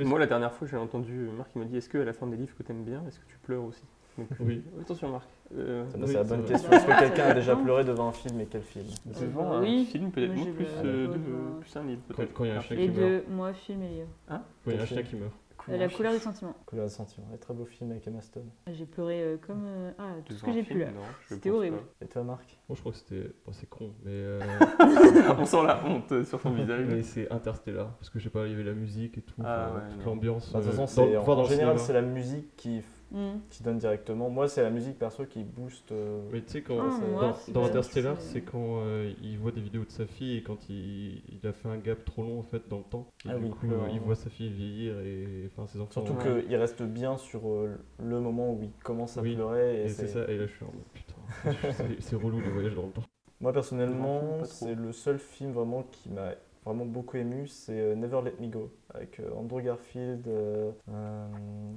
Moi, la dernière fois, j'ai entendu Marc qui m'a dit, est-ce qu'à la fin des livres que tu aimes bien, est-ce que tu pleures aussi? Donc, oui. Attention Marc. C'est la bonne question. Est-ce que quelqu'un a déjà pleuré devant un film et quel film? Devant un film peut-être beaucoup plus un livre. Quand il y a un chien qui meurt. Moi, film et livre. Hein? Quand il y a un chien qui meurt. La couleur du sentiment. Couleur du sentiment. Un très beau film avec Emma Stone. J'ai pleuré comme tout ce que j'ai pu là. C'était horrible. Et toi Marc? Moi je crois que c'était... c'est con mais... On sent la honte sur ton visage. Mais c'est Interstellar parce que je sais pas, il y avait la musique et tout, toute l'ambiance. En général c'est la musique qui... qui donne directement. Moi, c'est la musique perso qui booste. Mais tu sais, quand dans Interstellar, c'est quand il voit des vidéos de sa fille et quand il a fait un gap trop long en fait dans le temps. Et il voit sa fille vieillir et enfin ses enfants. Surtout qu'il reste bien sur le moment où il commence à pleurer. Et c'est ça. Et là, je suis en mode putain, c'est relou le voyage dans le temps. Moi personnellement, c'est le seul film vraiment qui m'a vraiment beaucoup ému, c'est Never Let Me Go avec Andrew Garfield.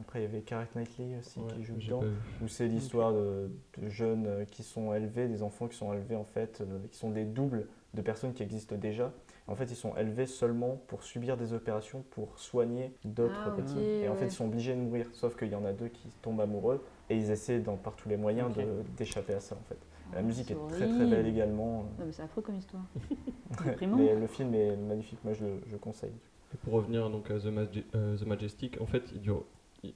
Après, il y avait Keira Knightley aussi qui joue dedans, où c'est l'histoire de jeunes qui sont élevés, des enfants qui sont élevés en fait, qui sont des doubles de personnes qui existent déjà. En fait, ils sont élevés seulement pour subir des opérations, pour soigner d'autres petits. Et en fait, ils sont obligés de mourir, sauf qu'il y en a deux qui tombent amoureux et ils essaient par tous les moyens d'échapper à ça en fait. La musique est très très belle également. Non mais c'est affreux comme histoire. Mais le film est magnifique, moi je conseille. Et pour revenir donc à The Majestic, en fait il dure,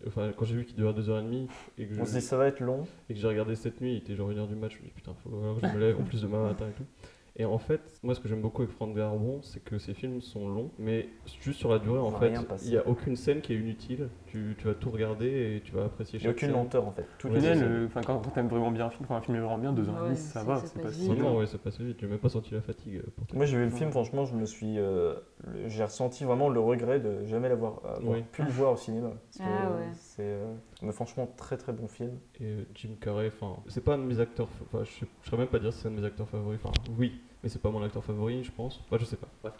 enfin quand j'ai vu qu'il durait 2h30 et que on se dit ça va être long et que j'ai regardé cette nuit, il était genre 1h du match, je me dis putain faut que je me lève en plus demain matin et tout. Et en fait, moi ce que j'aime beaucoup avec Frank Darabont, c'est que ses films sont longs, mais juste sur la durée en fait, il n'y a aucune scène qui est inutile, tu vas tout regarder et tu vas apprécier chaque scène. Il n'y a aucune lenteur en fait. Quand tu aimes vraiment bien un film, quand un film est vraiment bien, 2h30 ça va, c'est pas si vite. Non, ça passe vite, je n'ai même pas senti la fatigue. Moi j'ai vu le film, franchement j'ai ressenti vraiment le regret de jamais l'avoir pu le voir au cinéma. Mais franchement très très bon film. Et Jim Carrey, c'est pas un de mes acteurs, je ne saurais même pas dire si c'est un de mes acteurs favoris, mais c'est pas mon acteur favori, je pense. Je sais pas. Bref,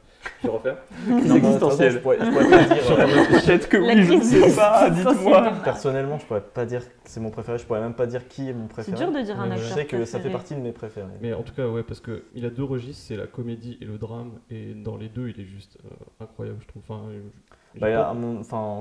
je vais refaire. C'est existentiel. Je pourrais pas dire. Peut-être que oui, je ne sais pas, dites-moi. Personnellement, je pourrais pas dire que c'est mon préféré. Je pourrais même pas dire qui est mon préféré. C'est dur de dire un acteur. Je sais que ça fait partie de mes préférés. Mais en tout cas, parce que il a deux registres, c'est la comédie et le drame, et dans les deux, il est juste incroyable, je trouve.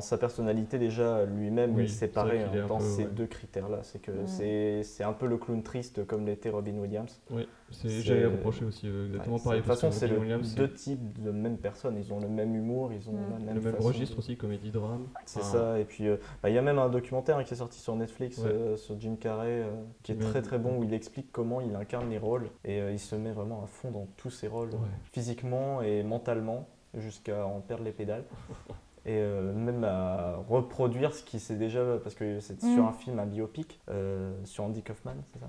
Sa personnalité déjà lui-même il est séparé dans ces deux critères-là. C'est que c'est un peu le clown triste comme l'était Robin Williams. Oui, j'allais reprocher aussi exactement pareil. De toute façon, c'est deux types de même personne. Ils ont le même humour, ils ont le même registre aussi, comédie drame. C'est ça. Et puis il y a même un documentaire qui est sorti sur Netflix sur Jim Carrey qui est très très bon où il explique comment il incarne les rôles et il se met vraiment à fond dans tous ses rôles, physiquement et mentalement, jusqu'à en perdre les pédales et même à reproduire ce qui s'est déjà, parce que c'est sur un film, un biopic sur Andy Kaufman, c'est ça,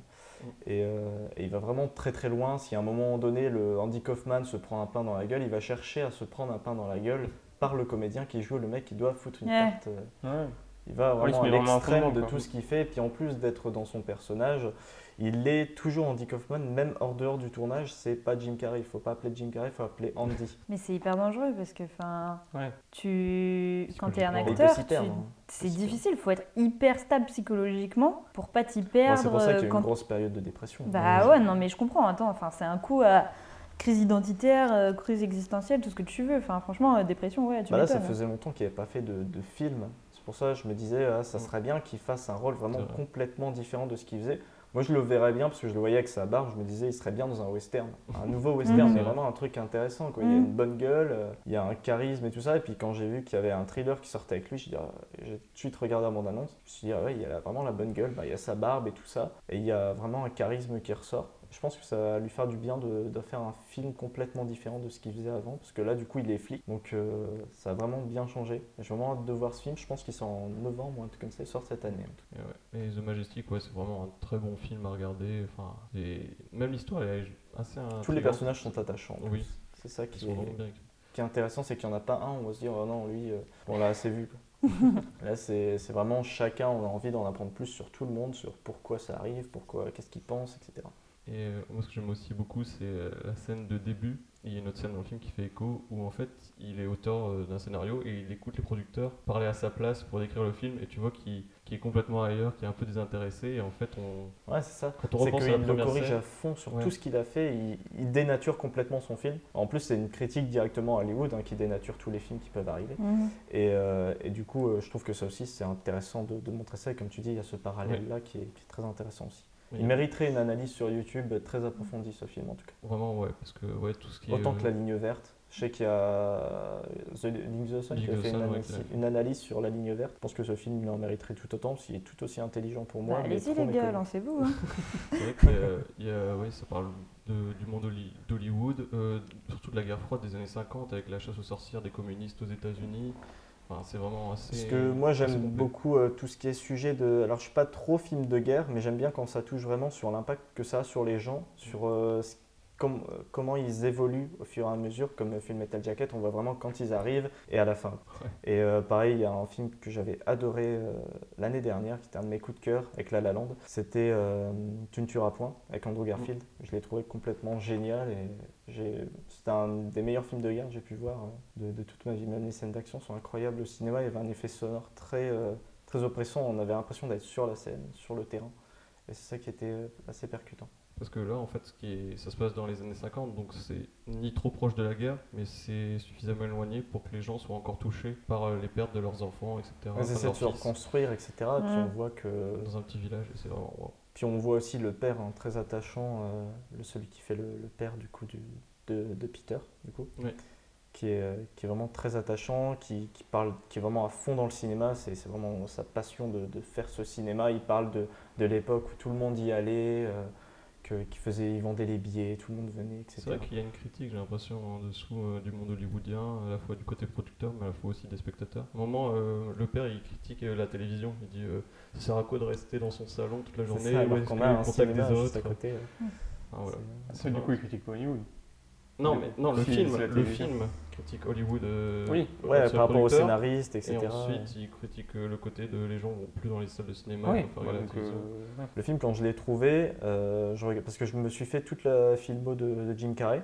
et il va vraiment très très loin. Si à un moment donné Andy Kaufman se prend un pain dans la gueule, il va chercher à se prendre un pain dans la gueule par le comédien qui joue le mec qui doit foutre une tarte. Il va vraiment à l'extrême de tout ce qu'il fait, et puis en plus d'être dans son personnage, il est toujours Andy Kaufman, même hors dehors du tournage, c'est pas Jim Carrey, il faut pas appeler Jim Carrey, il faut appeler Andy. Mais c'est hyper dangereux parce que quand t'es un acteur, c'est difficile, il faut être hyper stable psychologiquement pour pas t'y perdre. C'est pour ça qu'il y a une grosse période de dépression. Mais je comprends, c'est un coup à... Crise identitaire, crise existentielle, tout ce que tu veux, franchement, dépression, tu m'étonnes. Ça faisait longtemps qu'il n'y avait pas fait de film, c'est pour ça que je me disais, ça serait bien qu'il fasse un rôle vraiment complètement différent de ce qu'il faisait. Moi, je le verrais bien parce que je le voyais avec sa barbe. Je me disais, il serait bien dans un western, un nouveau western, mais vraiment un truc intéressant. Il y a une bonne gueule, il y a un charisme et tout ça. Et puis quand j'ai vu qu'il y avait un thriller qui sortait avec lui, j'ai tout de suite regardé la bande-annonce. Je me suis dit, il y a vraiment la bonne gueule, il y a sa barbe et tout ça. Et il y a vraiment un charisme qui ressort. Je pense que ça va lui faire du bien de faire un film complètement différent de ce qu'il faisait avant. Parce que là, du coup, il est flic. Donc ça a vraiment bien changé. J'ai vraiment hâte de voir ce film. Je pense qu'il sort en novembre ou un truc comme ça. Il sort cette année. Et The Majestic, c'est vraiment un très bon film à regarder. Même l'histoire est assez intrigante. Tous les personnages sont attachants. Oui. C'est ça qui est intéressant, c'est qu'il n'y en a pas un où on va se dire « Oh non, lui, on l'a assez vu. » Là, c'est vraiment chacun. On a envie d'en apprendre plus sur tout le monde, sur pourquoi ça arrive, pourquoi, qu'est-ce qu'il pense, etc. Et moi, ce que j'aime aussi beaucoup, c'est la scène de début. Il y a une autre scène dans le film qui fait écho, où en fait, il est auteur d'un scénario et il écoute les producteurs parler à sa place pour décrire le film, et tu vois qu'il est complètement ailleurs, qu'il est un peu désintéressé, et en fait, on... Ouais, c'est ça. Quand on repense à la première scène... C'est qu'il le corrige à fond sur tout ce qu'il a fait, il dénature complètement son film. En plus, c'est une critique directement à Hollywood, hein, qui dénature tous les films qui peuvent arriver. Mmh. Et du coup, je trouve que ça aussi, c'est intéressant de montrer ça, et comme tu dis, il y a ce parallèle-là qui est très intéressant aussi. Il mériterait une analyse sur YouTube très approfondie, ce film, en tout cas. Vraiment, ouais, parce que tout ce qui Autant que La Ligne Verte. Je sais qu'il y a The Sun qui a fait une analyse sur La Ligne Verte. Je pense que ce film, il en mériterait tout autant, parce qu'il est tout aussi intelligent pour moi. Allez-y, les gars, lancez-vous. C'est vrai que ça parle du monde d'Hollywood, surtout de la guerre froide des années 50, avec la chasse aux sorcières des communistes aux États-Unis. Enfin, c'est vraiment assez... Parce que moi, j'aime beaucoup tout ce qui est sujet de... Alors, je ne suis pas trop film de guerre, mais j'aime bien quand ça touche vraiment sur l'impact que ça a sur les gens, sur comment ils évoluent au fur et à mesure. Comme le film Metal Jacket, on voit vraiment quand ils arrivent et à la fin. Ouais. Et pareil, il y a un film que j'avais adoré l'année dernière, qui était un de mes coups de cœur avec La La Land. C'était Tu ne tueras point, avec Andrew Garfield. Mmh. Je l'ai trouvé complètement génial et... C'était un des meilleurs films de guerre que j'ai pu voir de toute ma vie. Même les scènes d'action sont incroyables au cinéma. Il y avait un effet sonore très oppressant. On avait l'impression d'être sur la scène, sur le terrain. Et c'est ça qui était assez percutant. Parce que là, en fait, ça se passe dans les années 50, donc c'est ni trop proche de la guerre, mais c'est suffisamment éloigné pour que les gens soient encore touchés par les pertes de leurs enfants, etc. Ils essaient de se reconstruire, etc. Et puis on voit que... Dans un petit village, et c'est vraiment... Wow. Puis on voit aussi le père, hein, très attachant, celui qui fait le père du coup de Peter, du coup, oui. Qui est vraiment très attachant, qui est vraiment à fond dans le cinéma. C'est vraiment sa passion de faire ce cinéma. Il parle de l'époque où tout le monde y allait, il vendait les billets, tout le monde venait, etc. C'est vrai qu'il y a une critique, j'ai l'impression, en dessous du monde hollywoodien, à la fois du côté producteur, mais à la fois aussi des spectateurs. À un moment, le père, il critique la télévision. Il dit « Ça sert à quoi de rester dans son salon toute la journée ?» C'est ça, alors qu'on a un cinéma juste à côté. Ah, voilà. C'est du coup, il critique pas Hollywood. Non, mais non, le film critique Hollywood par rapport aux scénaristes, etc. Et ensuite, il critique le côté de les gens vont plus dans les salles de cinéma. Oui. Le film, quand je l'ai trouvé, parce que je me suis fait toute la filmo de Jim Carrey.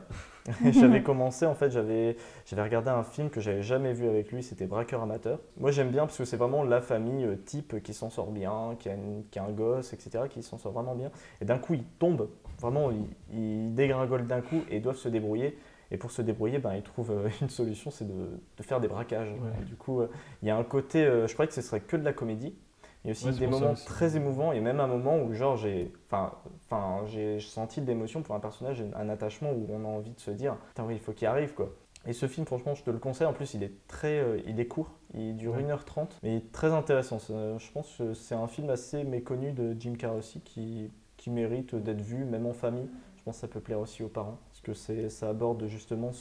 J'avais commencé, en fait, j'avais regardé un film que j'avais jamais vu avec lui, c'était Braqueur Amateur. Moi, j'aime bien parce que c'est vraiment la famille type qui s'en sort bien, qui a un gosse, etc., qui s'en sort vraiment bien. Et d'un coup, il tombe. Vraiment, ils dégringolent d'un coup et doivent se débrouiller. Et pour se débrouiller, ils trouvent une solution, c'est de faire des braquages. Ouais. Et du coup, il y a un côté, je croyais que ce serait que de la comédie. Il y a aussi des moments très émouvants et même un moment où genre, j'ai senti de l'émotion pour un personnage, un attachement où on a envie de se dire « Putain, oui, il faut qu'il arrive, quoi ». Et ce film, franchement, je te le conseille. En plus, il est court, il dure 1h30, mais il est très intéressant. Je pense que c'est un film assez méconnu de Jim Carrey aussi qui mérite d'être vu, même en famille. Je pense que ça peut plaire aussi aux parents, parce que ça aborde justement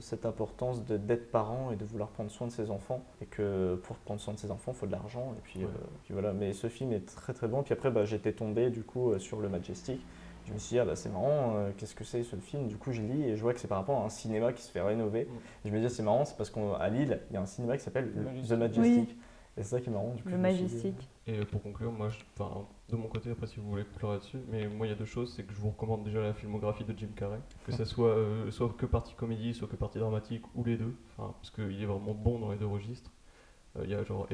cette importance d'être parent et de vouloir prendre soin de ses enfants. Et que pour prendre soin de ses enfants, il faut de l'argent. Et puis, puis voilà. Mais ce film est très très bon. Puis après, j'étais tombé du coup sur Le Majestic. Je me suis dit, c'est marrant, qu'est-ce que c'est ce film? Du coup, je lis et je vois que c'est par rapport à un cinéma qui se fait rénover. Et je me dis, c'est marrant, c'est parce qu'à Lille, il y a un cinéma qui s'appelle The Majestic. Oui. Et c'est ça qui est marrant. Du coup, Le Majestic. Et pour conclure, moi, de mon côté, après si vous voulez pleurer dessus, mais moi il y a deux choses, c'est que je vous recommande déjà la filmographie de Jim Carrey, que ça soit soit que partie comédie, soit que partie dramatique, ou les deux, parce qu'il est vraiment bon dans les deux registres. Il y a genre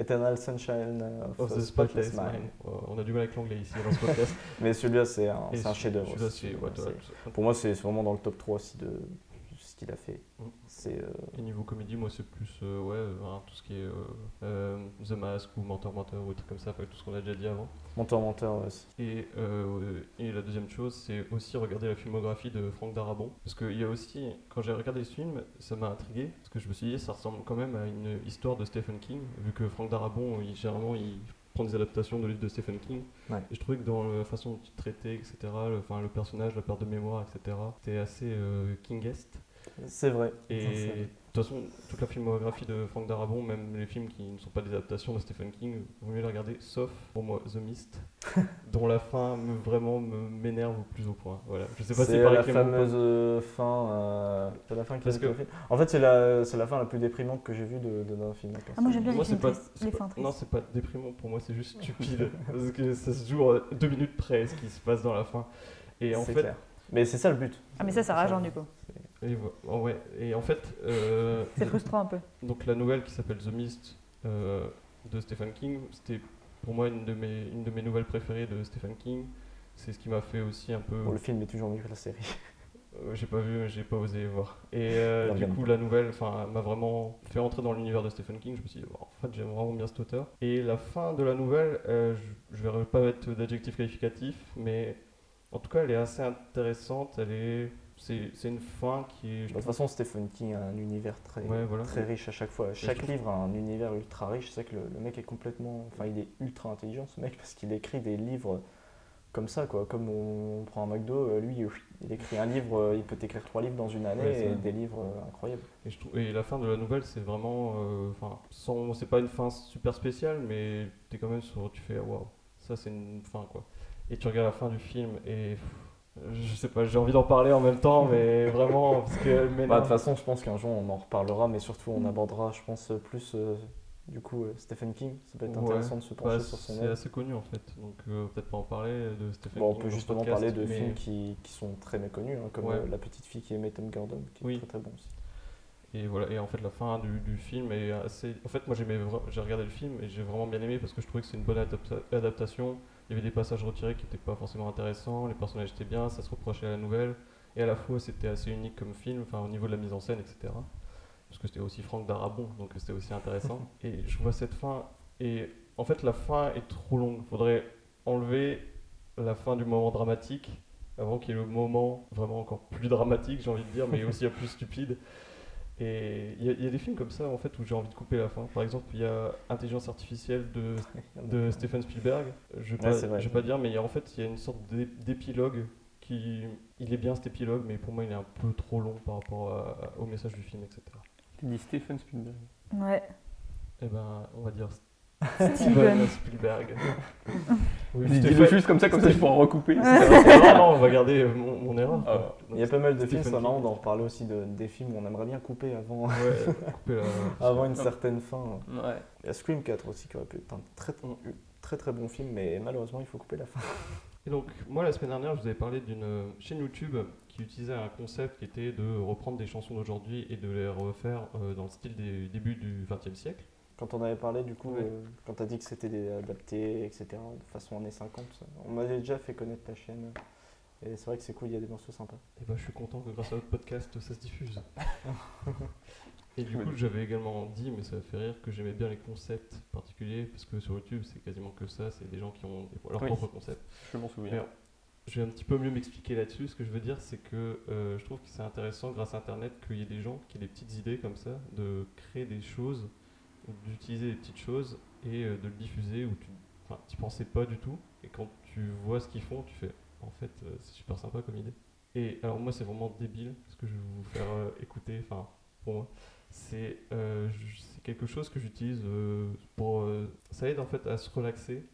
Eternal Sunshine of the Spotless Mind. On a du mal avec l'anglais ici dans ce podcast. Mais celui-là, c'est un chef-d'œuvre. Pour moi, c'est vraiment dans le top 3 aussi de ce qu'il a fait. Et niveau comédie, moi c'est plus tout ce qui est The Mask ou Menteur Menteur ou des trucs comme ça, tout ce qu'on a déjà dit avant. Menteur, aussi. Et la deuxième chose, c'est aussi regarder la filmographie de Frank Darabont. Parce que il y a aussi, quand j'ai regardé ce film, ça m'a intrigué. Parce que je me suis dit, ça ressemble quand même à une histoire de Stephen King, vu que Frank Darabont, généralement, il prend des adaptations de livres de Stephen King. Ouais. Et je trouvais que dans la façon dont tu traitais, etc., le personnage, la perte de mémoire, etc., c'était assez King-esque. C'est vrai. Et toute façon, toute la filmographie de Frank Darabont, même les films qui ne sont pas des adaptations de Stephen King, il vaut mieux les regarder, sauf pour moi The Mist, dont la fin m'énerve au plus haut point. Voilà. Je sais pas si c'est la fameuse fin. C'est la fin qui est. En fait, c'est la fin la plus déprimante que j'ai vue d'un film. Ah, moi j'aime bien les films tristes. Non, c'est pas déprimant pour moi, c'est juste stupide parce que ça se joue 2 minutes près ce qui se passe dans la fin. Et en fait, mais c'est ça le but. Ah mais ça rageant du coup. Et en fait... c'est frustrant un peu. Donc la nouvelle qui s'appelle The Mist de Stephen King, c'était pour moi une de mes nouvelles préférées de Stephen King. C'est ce qui m'a fait aussi un peu... Bon, le film est toujours mieux que la série. J'ai pas vu, j'ai pas osé voir. Et du coup la nouvelle m'a vraiment fait entrer dans l'univers de Stephen King. Je me suis dit, oh, en fait j'aime vraiment bien cet auteur. Et la fin de la nouvelle, je vais pas mettre d'adjectif qualificatif, mais... En tout cas, elle est assez intéressante. C'est une fin qui est... De toute façon, Stephen King a un univers très, très riche à chaque fois. Chaque livre a un univers ultra riche. C'est vrai que le mec est complètement... Enfin, il est ultra intelligent, ce mec, parce qu'il écrit des livres comme ça, quoi. Comme on prend un McDo, lui, il écrit un livre, il peut écrire 3 livres dans une année, et des livres incroyables. Et la fin de la nouvelle, c'est vraiment... c'est pas une fin super spéciale, mais t'es quand même sur... Tu fais, waouh, ça, c'est une fin, quoi. Et tu regardes la fin du film et je sais pas, j'ai envie d'en parler en même temps, mais vraiment parce que de toute façon, je pense qu'un jour on en reparlera, mais surtout on abordera, je pense, plus Stephen King. Ça peut être intéressant de se pencher sur son œuvre. C'est assez connu en fait, donc peut-être pas en parler de Stephen King. On peut justement parler de films qui sont très méconnus, hein, comme La petite fille qui aimait Tom Gordon, qui est très très bon aussi. Et voilà, et en fait la fin du film est assez... En fait moi j'ai regardé le film et j'ai vraiment bien aimé parce que je trouvais que c'est une bonne adaptation. Il y avait des passages retirés qui n'étaient pas forcément intéressants, les personnages étaient bien, ça se reprochait à la nouvelle. Et à la fois c'était assez unique comme film, au niveau de la mise en scène, etc. Parce que c'était aussi Frank Darabont, donc c'était aussi intéressant. Et je vois cette fin, et en fait la fin est trop longue. Faudrait enlever la fin du moment dramatique, avant qu'il y ait le moment vraiment encore plus dramatique, j'ai envie de dire, mais aussi plus stupide. Et il y a des films comme ça en fait où j'ai envie de couper la fin. Par exemple, il y a Intelligence artificielle de Steven Spielberg. Je vais pas dire, mais il y a une sorte d'épilogue qui... Il est bien cet épilogue, mais pour moi il est un peu trop long par rapport au message du film, etc. Tu dis Steven Spielberg. Ouais. Eh ben, on va dire Steven Spielberg. Oui, dis-le juste comme ça je pourrais recouper. Non, on va garder mon erreur. Il y a pas mal de films, c'est marrant d'en reparler aussi des films où on aimerait bien couper avant, avant une certaine fin. Ouais. Il y a Scream 4 aussi qui aurait pu être un très très très bon film, mais malheureusement il faut couper la fin. Et donc moi la semaine dernière je vous avais parlé d'une chaîne YouTube qui utilisait un concept qui était de reprendre des chansons d'aujourd'hui et de les refaire dans le style des débuts du XXe siècle. Quand on avait parlé, du coup, quand tu as dit que c'était adapté, etc., de façon années 50, on m'avait déjà fait connaître ta chaîne. Et c'est vrai que c'est cool, il y a des morceaux sympas. Et je suis content que grâce à votre podcast, ça se diffuse. Et du coup, j'avais également dit, mais ça fait rire, que j'aimais bien les concepts particuliers, parce que sur YouTube, c'est quasiment que ça, c'est des gens qui ont leur propre concept. Je m'en souviens. Mais je vais un petit peu mieux m'expliquer là-dessus. Ce que je veux dire, c'est que je trouve que c'est intéressant, grâce à Internet, qu'il y ait des gens qui aient des petites idées comme ça, de créer des choses, d'utiliser des petites choses et de le diffuser où tu pensais pas du tout, et quand tu vois ce qu'ils font tu fais en fait c'est super sympa comme idée. Et alors moi c'est vraiment débile ce que je vais vous faire écouter, pour moi c'est quelque chose que j'utilise pour ça aide en fait à se relaxer.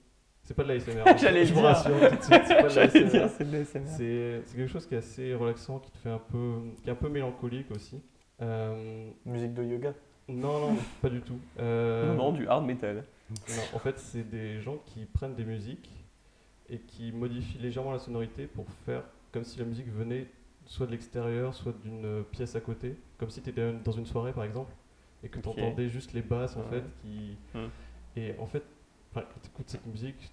C'est pas de l'ASMR. J'allais le dire tout de suite, c'est pas de l'ASMR. C'est quelque chose qui est assez relaxant, qui te fait qui est un peu mélancolique aussi. Musique de yoga. Non, pas du tout. Non, du hard metal. Non, en fait, c'est des gens qui prennent des musiques et qui modifient légèrement la sonorité pour faire comme si la musique venait soit de l'extérieur, soit d'une pièce à côté. Comme si tu étais dans une soirée, par exemple, et que tu entendais juste les basses, en fait. Et en fait, quand tu écoutes cette musique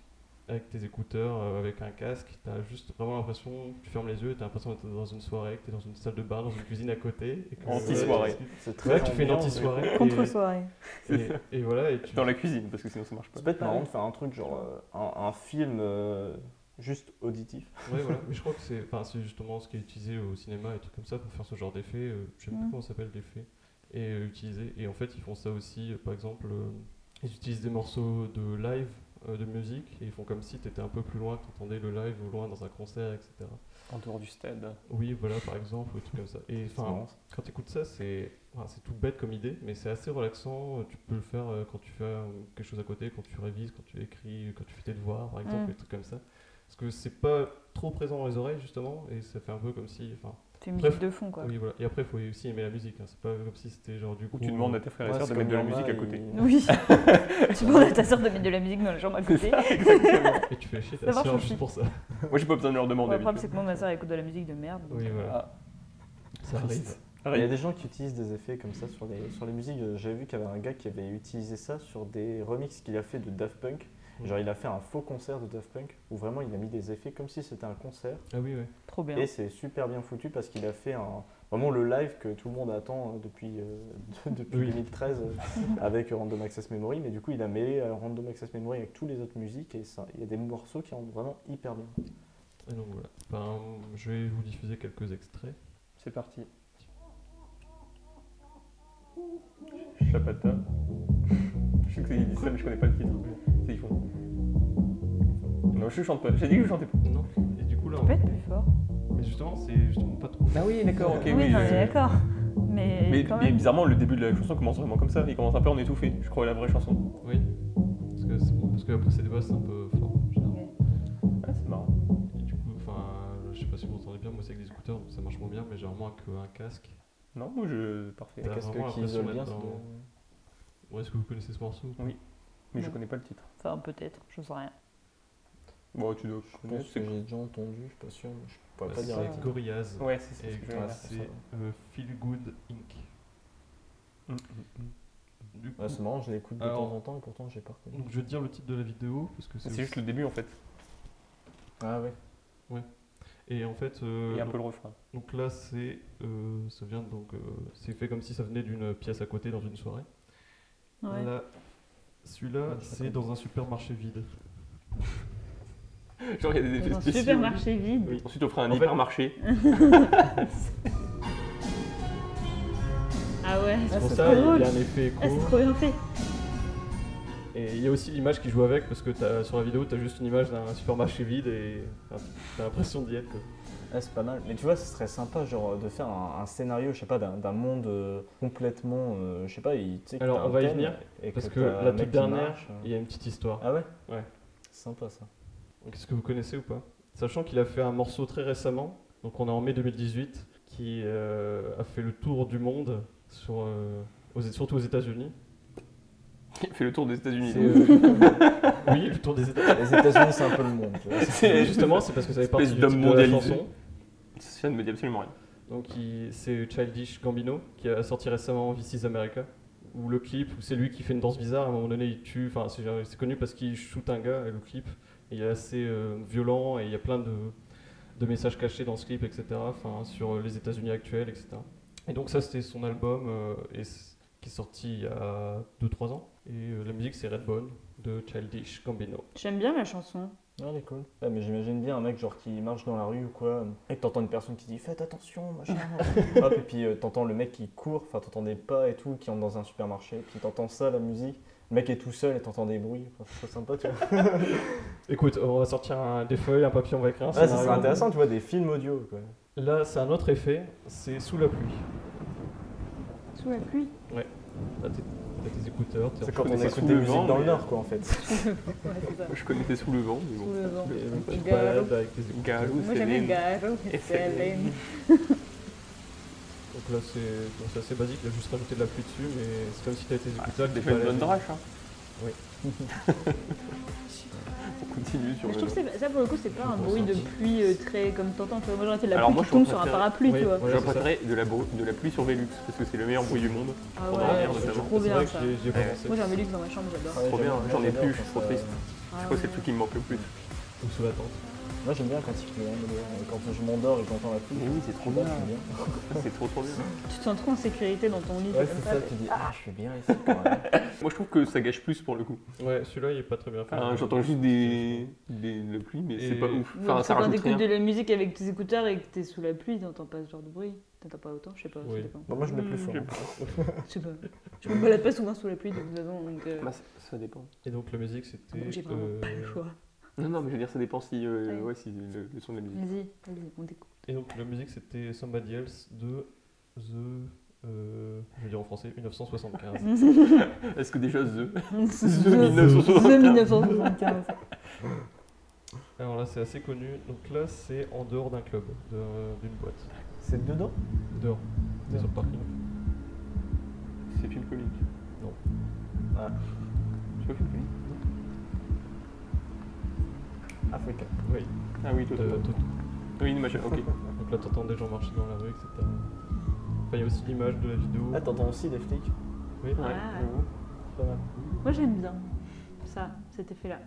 avec tes écouteurs, avec un casque, tu as juste vraiment l'impression, tu fermes les yeux et tu as l'impression d'être dans une soirée, que tu es dans une salle de bar, dans une cuisine à côté. Anti-soirée. C'est très tu fais une anti-soirée. Contre-soirée. Et voilà. Dans la cuisine, parce que sinon ça marche pas. C'est peut-être marrant de faire un truc genre un film juste auditif. Oui, voilà. Mais je crois que c'est justement ce qui est utilisé au cinéma et trucs comme ça pour faire ce genre d'effet. Je sais même plus comment ça s'appelle l'effet. Et utilisé. Et en fait, ils font ça aussi, par exemple, ils utilisent des morceaux de live. de musique et ils font comme si tu étais un peu plus loin, que tu entendais le live au loin dans un concert, etc. En dehors du stade. Oui, voilà, par exemple, ou des trucs comme ça. Et enfin, quand tu écoutes ça, c'est tout bête comme idée, mais c'est assez relaxant. Tu peux le faire quand tu fais quelque chose à côté, quand tu révises, quand tu écris, quand tu fais tes devoirs, par exemple, des trucs comme ça. Parce que c'est pas trop présent dans les oreilles, justement, et ça fait un peu comme si... C'est une musique de fond, quoi. Oui, voilà. Et après, il faut aussi aimer la musique. Hein. C'est pas comme si c'était genre du coup... Ou tu demandes à tes frères et sœurs de mettre de la musique à côté. Oui. Tu demandes à ta sœur de mettre de la musique dans le genre à côté. Ça, exactement. Et tu fais chier ta sœur juste pour ça. Moi, j'ai pas besoin de leur demander. Le problème, c'est que moi, ma sœur écoute de la musique de merde. Donc... Oui, voilà. Ça arrive. Il y a des gens qui utilisent des effets comme ça sur les musiques. J'avais vu qu'il y avait un gars qui avait utilisé ça sur des remixes qu'il a fait de Daft Punk. Genre, il a fait un faux concert de Daft Punk où vraiment il a mis des effets comme si c'était un concert. Ah oui, ouais. Trop bien. Et c'est super bien foutu parce qu'il a fait vraiment le live que tout le monde attend depuis 2013 avec Random Access Memory. Mais du coup, il a mêlé Random Access Memory avec toutes les autres musiques et ça, il y a des morceaux qui rendent vraiment hyper bien. Et donc voilà. Ben, je vais vous diffuser quelques extraits. C'est parti. Chapata. Je sais que c'est dit ça, mais je connais pas le titre. C'est font. Non, je chante pas. J'ai dit que je chantais pas. Non. Et du coup là. Tu peux être plus fort. Mais justement, c'est justement pas trop. Ah oui, d'accord. Ok. Oui, d'accord. Mais bizarrement, le début de la chanson commence vraiment comme ça. Il commence un peu en étouffé. Je crois la vraie chanson. Oui. Parce que après c'est des basses un peu fort. Généralement. Okay. Ah, c'est marrant. Et du coup, je sais pas si vous entendez bien. Moi, c'est avec des écouteurs, donc ça marche moins bien. Mais j'ai vraiment qu'un casque. Non, moi je parfait. Un casque qui isole bien. Ouais, est-ce que vous connaissez ce morceau ou pas ? Oui, mais non. Je connais pas le titre. Enfin, peut-être, je sais rien. Bon, tu dois. Je pense que j'ai déjà entendu, je suis pas sûr. Je peux pas dire. C'est Gorillaz. Ouais, c'est ça. Et c'est Feel Good Inc. Du coup, c'est marrant, je l'écoute de temps en temps et pourtant j'ai pas reconnu. Donc je vais te dire le titre de la vidéo parce que c'est juste le début en fait. Ah ouais. Ouais. Et en fait, il y a un peu le refrain. Donc là, ça vient donc c'est fait comme si ça venait d'une pièce à côté dans une soirée. Ouais. Voilà. Celui-là, c'est dans un supermarché vide. Genre, il y a des effets spéciaux. Supermarché vide. Oui. Ensuite, on fera un hypermarché. Ah ouais, c'est pour ça, il y a un effet écho. Ah, c'est trop bien fait. Et il y a aussi l'image qui joue avec, parce que sur la vidéo, tu as juste une image d'un supermarché vide et t'as l'impression d'y être, quoi. Ah, c'est pas mal, mais tu vois, ce serait sympa genre de faire un scénario, je sais pas, d'un monde complètement, je sais pas, tu sais. Alors on va y venir, parce que la toute dernière, il y a une petite histoire. Ah ouais ? Ouais. C'est sympa ça. Donc, est-ce que vous connaissez ou pas ? Sachant qu'il a fait un morceau très récemment, donc on est en mai 2018, qui a fait le tour du monde, surtout aux États-Unis. Il fait le tour des États-Unis. Oui, le tour des États-Unis. Les États-Unis, c'est un peu le monde. Justement, c'est parce que ça fait partie de la chanson. Ça ne me dit absolument rien. Donc, c'est Childish Gambino qui a sorti récemment This Is America, où le clip, où c'est lui qui fait une danse bizarre. À un moment donné, il tue. Enfin, c'est connu parce qu'il shoot un gars. Et le clip, il est assez violent et il y a plein de messages cachés dans ce clip, etc. Enfin, sur les États-Unis actuels, etc. Et donc, ça, c'était son album qui est sorti il y a 2-3 ans. Et la musique, c'est Redbone de Childish Gambino. J'aime bien la chanson. Ah, elle est cool. Ah, mais j'imagine bien un mec genre qui marche dans la rue ou quoi, et t'entends une personne qui dit faites attention, machin. Hop, et puis t'entends le mec qui court, enfin t'entends des pas et tout, qui entre dans un supermarché, et puis t'entends ça, la musique. Le mec est tout seul et t'entends des bruits, c'est sympa, tu vois. Écoute, on va sortir des feuilles, un papier, on va écrire un scénario. Ça serait intéressant, tu vois, des films audio, quoi. Là, c'est un autre effet, c'est Sous la pluie. Sous la pluie ? Ouais. Là, avec tes écouteurs. C'est quand on écoute des musiques dans le Nord, quoi, en fait. Ouais, c'est ça. Je connaissais Sous le vent, mais bon. Sous le vent. Tu te balades avec tes écouteurs. Moi, j'aime Garou et Céline. Donc là, c'est assez basique. Il a juste rajouté de la pluie dessus, mais c'est comme si t'avais tes écouteurs. T'es fait une bonne drache, hein. Oui. On continue sur le... Je trouve que ça, pour le coup, c'est pas un bruit de pluie très comme t'entends. Moi, j'aurais été de la pluie qui tombe sur un parapluie, tu vois. J'aurais préféré de la pluie sur Velux, parce que c'est le meilleur bruit du monde. Ah ouais, c'est trop bien ça. Moi, j'ai un Velux dans ma chambre, j'adore. Trop bien, j'en ai plus, je suis trop triste. Je crois que c'est le truc qui me manque le plus. Ou sous la tente. Moi j'aime bien quand il fait quand je m'endors et que j'entends la pluie. Mais oui, c'est trop bien. C'est trop bien. Tu te sens trop en sécurité dans ton lit. Ouais, c'est ça, tu dis ah, je suis bien ici. Moi je trouve que ça gâche plus pour le coup. Ouais, celui-là il est pas très bien fait. Ah, j'entends juste de la pluie, mais et... c'est pas ouf. Ouais, enfin, ça rajoute rien. Quand t'écoutes de la musique avec tes écouteurs et que t'es sous la pluie, t'entends pas ce genre de bruit. T'entends pas autant, je sais pas, oui. Ça dépend. Bah, moi je mets plus fort. Je sais pas. Je me balade pas souvent sous la pluie de toute façon. Bah, ça dépend. Et donc la musique c'était. Donc, j'ai vraiment pas le choix. Non, mais je veux dire, ça dépend si, ouais, si le son de la musique. Vas-y, on t'écoute. Et donc, la musique, c'était Somebody Else de The, je vais dire en français, 1975. Est-ce que déjà The 1975. Alors là, c'est assez connu. Donc là, c'est en dehors d'un club, d'une boîte. C'est dedans ? Dehors, sur le parking. C'est film comique ? Non. Ah. Tu vois film comique ? Africa. Oui. Ah oui, Toto. Oui, une image, ok. Donc là, t'entends des gens marcher dans la rue, etc. Enfin, il y a aussi l'image de la vidéo. Ah, t'entends aussi des flics. Oui, ouais. Pas mal. Moi, j'aime bien ça, cet effet-là.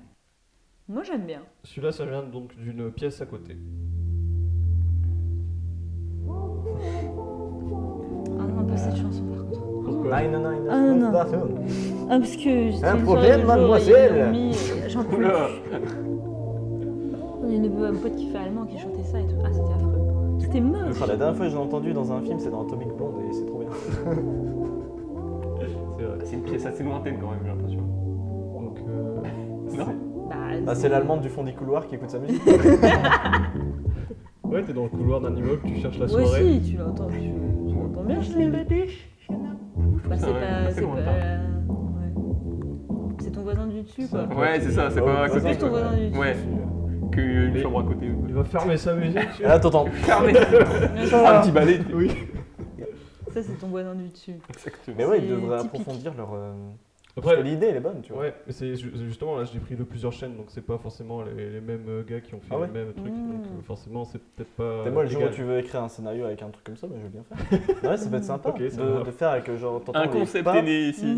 Moi, j'aime bien. Celui-là, ça vient donc d'une pièce à côté. Ah non, pas cette chanson, par contre. Non. Ah, parce que j'ai un problème, mademoiselle. J'en peux plus. Un pote qui fait allemand qui chantait ça et tout. Ah, c'était affreux. C'était moche. Enfin, la dernière fois que je l'ai entendu dans un film, c'est dans Atomic Blonde et c'est trop bien. C'est vrai. C'est une pièce assez lointaine quand même, j'ai l'impression. Donc, non. C'est l'allemande du fond des couloirs qui écoute sa musique. Ouais, t'es dans le couloir d'un immeuble, tu cherches la soirée. Ouais, si, tu l'entends. Tu l'entends bien, je l'ai battu. C'est pas. C'est ton voisin du dessus, quoi. Ouais, c'est ça, c'est pas à côté. C'est ton voisin du dessus. Ouais. Une chambre à côté. Il va fermer sa musique. Là, t'entends. Fermer. Un petit balai. Oui. Ça, c'est ton voisin du dessus. Exactement. Mais ouais, ils devraient approfondir leur. Après, l'idée, elle est bonne, tu vois. Ouais, mais c'est justement là, j'ai pris de plusieurs chaînes, donc c'est pas forcément les mêmes gars qui ont fait les mêmes trucs. Donc forcément, c'est peut-être pas. C'est moi le jour où tu veux écrire un scénario avec un truc comme ça, mais je veux bien faire. Ouais, ça peut être sympa de faire avec genre. Un concept est né ici.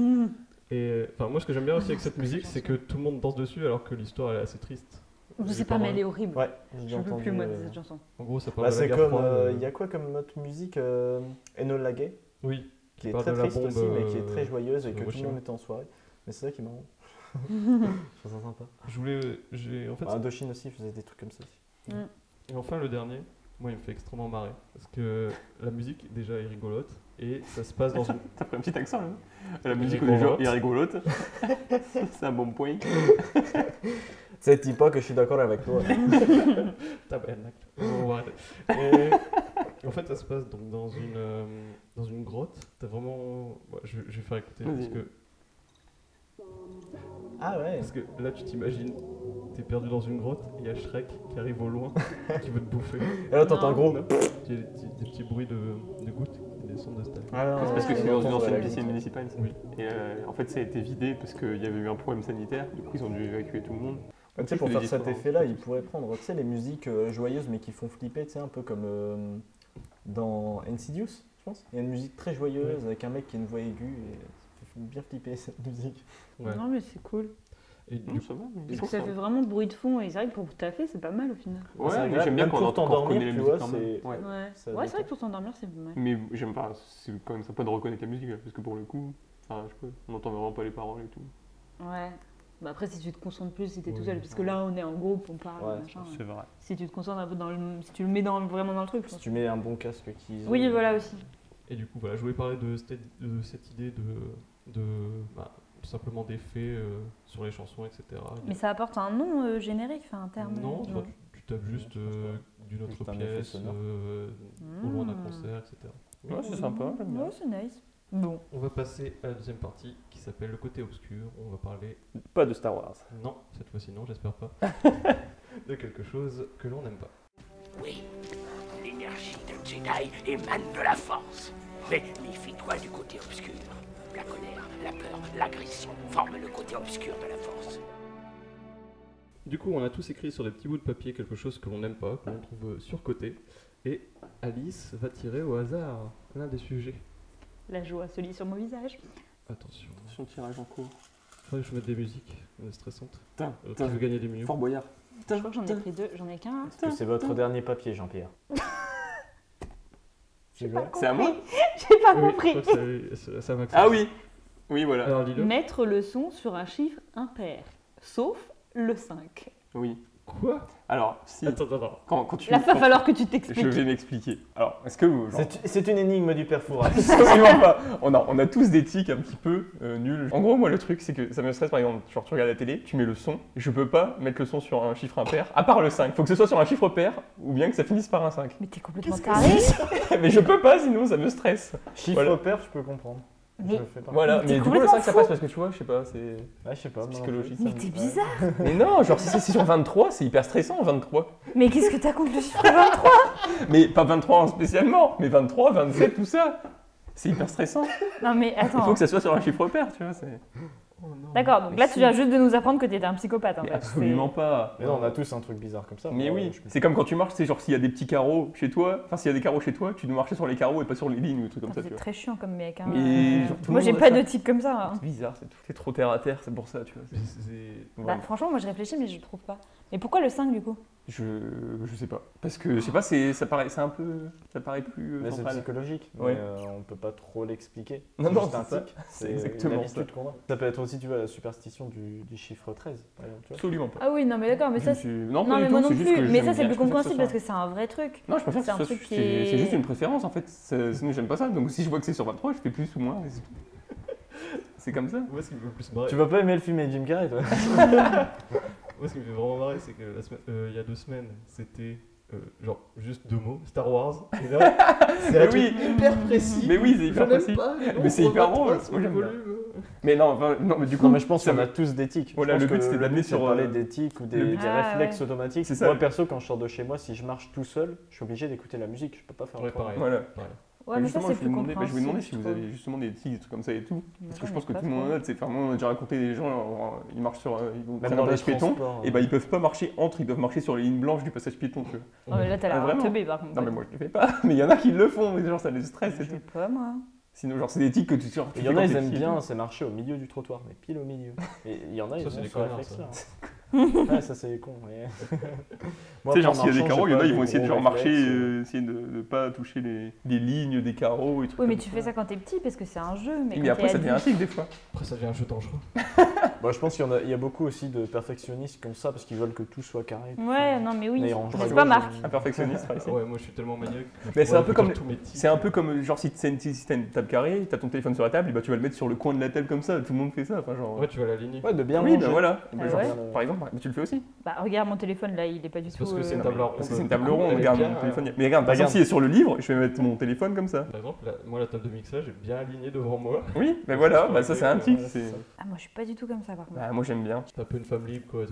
Et enfin, moi, ce que j'aime bien aussi avec cette musique, c'est que tout le monde danse dessus, alors que l'histoire elle est assez triste. Je sais pas, mais elle est horrible. Ouais, je ne peux plus moi de cette chanson. En gros, ça parle de la guerre froide. Il y a quoi comme autre musique Enola Gay. Oui. Qui est très triste aussi, mais qui est très joyeuse et que tout le monde était en soirée. Mais c'est ça qui est marrant. Je trouve ça sympa. Indochine aussi faisait des trucs comme ça aussi. Ouais. Et enfin, le dernier, moi, il me fait extrêmement marrer. Parce que la musique, déjà, est rigolote. Et ça se passe dans une. T'as pris un petit accent, là. La musique, elle est rigolote. C'est un bon point. C'est type pas que je suis d'accord avec toi. Et en fait, ça se passe donc dans une grotte. T'as vraiment. Ouais, je vais faire écouter parce que. Ah ouais. Parce que là, tu t'imagines, t'es perdu dans une grotte. Il y a Shrek qui arrive au loin, qui veut te bouffer. Et là, t'entends gros. Des petits bruits de gouttes. C'est parce que c'est dans une ancienne piscine municipale. Oui. Et en fait, ça a été vidé parce qu'il y avait eu un problème sanitaire. Du coup, ils ont dû évacuer tout le monde. Tu sais, pour faire cet effet-là, ils pourraient prendre les musiques joyeuses mais qui font flipper, tu sais, un peu comme dans Insidious, je pense. Il y a une musique très joyeuse avec un mec qui a une voix aiguë et ça fait bien flipper cette musique. Ouais. Non, mais c'est cool. Et parce que ça fait vraiment de bruit de fond et c'est vrai que pour taffer c'est pas mal au final. Ouais, mais j'aime bien quand on reconnaît la musique quand même. Ouais, c'est vrai que pour s'endormir c'est pas mal. Mais j'aime pas, c'est quand même sympa de reconnaître la musique parce que pour le coup, on n'entend vraiment pas les paroles et tout. Ouais, bah après si tu te concentres plus, si t'es tout seul, parce que là on est en groupe, on parle, machin. C'est vrai. Si tu te concentres un peu si tu le mets vraiment dans le truc. Si tu mets un bon casque qui. Oui, voilà aussi. Et du coup, voilà, je voulais parler de cette idée de simplement des faits sur les chansons, etc. Mais ça apporte un nom générique, enfin un terme. Non, tu tapes juste d'une autre pièce, au loin d'un concert, etc. Oui. Ouais, c'est sympa. Ouais, c'est nice. Bon, on va passer à la deuxième partie qui s'appelle le côté obscur. On va parler. Pas de Star Wars. Non, cette fois-ci non, j'espère pas. De quelque chose que l'on n'aime pas. Oui, l'énergie d'un Jedi émane de la Force. Mais méfie-toi du côté obscur. La colère, la peur, l'agression forment le côté obscur de la Force. Du coup, on a tous écrit sur des petits bouts de papier quelque chose que l'on n'aime pas, que l'on trouve surcoté. Et Alice va tirer au hasard l'un des sujets. La joie se lit sur mon visage. Attention, tirage en cours. Faudrait que je mette des musiques stressantes. Tu veux gagner des minutes. Fort Boyard. Je crois que j'en ai pris deux, j'en ai qu'un. Est-ce que c'est votre dernier papier, Jean-Pierre? C'est à moi? J'ai pas compris. Ça va. Ah oui. Oui, voilà. Alors, mettre le son sur un chiffre impair, sauf le 5. Oui. Quoi? Alors, si. Attends. Quand tu... Là, il va falloir que tu t'expliques. Je vais m'expliquer. Alors, est-ce que vous... Genre... C'est une énigme du père Fouras. Absolument pas. On a tous des tics un petit peu nuls. En gros, moi, le truc, c'est que ça me stresse, par exemple, genre, tu regardes la télé, tu mets le son, je peux pas mettre le son sur un chiffre impair, à part le 5. Faut que ce soit sur un chiffre pair, ou bien que ça finisse par un 5. Mais t'es complètement taré. Mais je peux pas, sinon, ça me stresse. Chiffre pair, je peux comprendre. Mais voilà, mais du coup le 5 ça passe parce que tu vois, je sais pas, c'est psychologique. Mais t'es bizarre. Mais non, genre si c'est sur 23, c'est hyper stressant 23. Mais qu'est-ce que t'as contre le chiffre 23? Mais pas 23 spécialement, mais 23, 27, tout ça. C'est hyper stressant. Non mais attends. Il faut que ça soit sur un chiffre pair, tu vois, c'est... D'accord, donc là tu viens juste de nous apprendre que t'étais un psychopathe. Absolument pas. Mais non, on a tous un truc bizarre comme ça. Mais oui, c'est comme quand tu marches, c'est genre s'il y a des petits carreaux chez toi, enfin s'il y a des carreaux chez toi, tu dois marcher sur les carreaux et pas sur les lignes ou des trucs comme ça. C'est très chiant comme mec. Moi j'ai pas de type comme ça. C'est bizarre, c'est trop terre à terre, c'est pour ça, tu vois. Franchement, moi je réfléchis mais je trouve pas. Mais pourquoi le 5 du coup? Je sais pas. Parce que je sais pas, c'est un peu. Ça paraît plus. C'est psychologique, mais on peut pas trop l'expliquer. Non, c'est exactement ça. Ça peut être aussi, tu vois, la superstition du chiffre 13. Absolument pas. Ah oui, non, mais d'accord, mais ça. Non, mais moi non plus. Mais ça, c'est plus compréhensible parce que c'est un vrai truc. Non, je préfère que c'est juste une préférence en fait. Sinon, j'aime pas ça. Donc si je vois que c'est sur 23, je fais plus ou moins. C'est comme ça. Tu vas pas aimer le film avec Jim Carrey, toi? Moi, ce qui me fait vraiment marrer, c'est que il y a 2 semaines, c'était genre juste 2 mots, Star Wars. Et là, c'est hyper précis. Mais oui, c'est hyper précis. Mais c'est hyper drôle. Mais non, mais du coup, non, mais je pense qu'on a tous des tics. Voilà, le but c'était d'amener sur parler des tics ou des réflexes automatiques. C'est ça. Moi, perso, quand je sors de chez moi, si je marche tout seul, je suis obligé d'écouter la musique. Je peux pas faire le travail. Voilà. Ouais, mais ça, c'est plus compréhensible. Je vous demandais si vous avez justement des tics, des trucs comme ça et tout. Parce que je pense que tout le monde en a. Enfin, moi, on a déjà raconté des gens, alors, ils marchent sur les piétons, et ben ils peuvent pas marcher ils doivent marcher sur les lignes blanches du passage piéton. Tu vois. Oh, mais là, t'as l'air teubé par contre. Non, mais moi, je le fais pas. Mais il y en a qui le font, mais genre, ça les stresse et tout. Je le fais pas, moi. Sinon, genre, c'est des tics que tu sors. Il y en a, ils aiment bien, c'est marcher au milieu du trottoir, mais pile au milieu. Et il y en a, ils ont ce réflexe-là. Ah, ça c'est con. Tu sais, genre s'il y a des carreaux, il y en a, ils vont essayer de genre marcher, essayer de ne pas toucher les lignes des carreaux et tout. Oui, mais tu fais ça quand t'es petit parce que c'est un jeu. Mais après, ça devient un tic des fois. Après, ça devient un jeu dangereux. Bon, je pense qu'il y a beaucoup aussi de perfectionnistes comme ça parce qu'ils veulent que tout soit carré. Ouais, non, mais oui. C'est pas Marc. Un perfectionniste, ouais, moi je suis tellement maniaque. Mais c'est un peu comme. C'est un peu comme genre si t'as une table carrée, t'as ton téléphone sur la table, et bah tu vas le mettre sur le coin de la table comme ça. Tout le monde fait ça. Ouais, tu vas l'aligner. Ouais, de bien manger. Oui, bah voilà. Par exemple. Mais tu le fais aussi? Bah regarde mon téléphone là, il est pas du tout... Parce que c'est une table ronde. Parce que c'est une table ronde, regarde mon téléphone. Mais regarde, par exemple s'il est sur le livre, je vais mettre mon téléphone comme ça. Par exemple, moi la table de mixage est bien alignée devant moi. Oui, mais voilà, bah ça c'est un tic. Ah moi je suis pas du tout comme ça par contre. Bah moi j'aime bien. C'est un peu une femme libre quoi.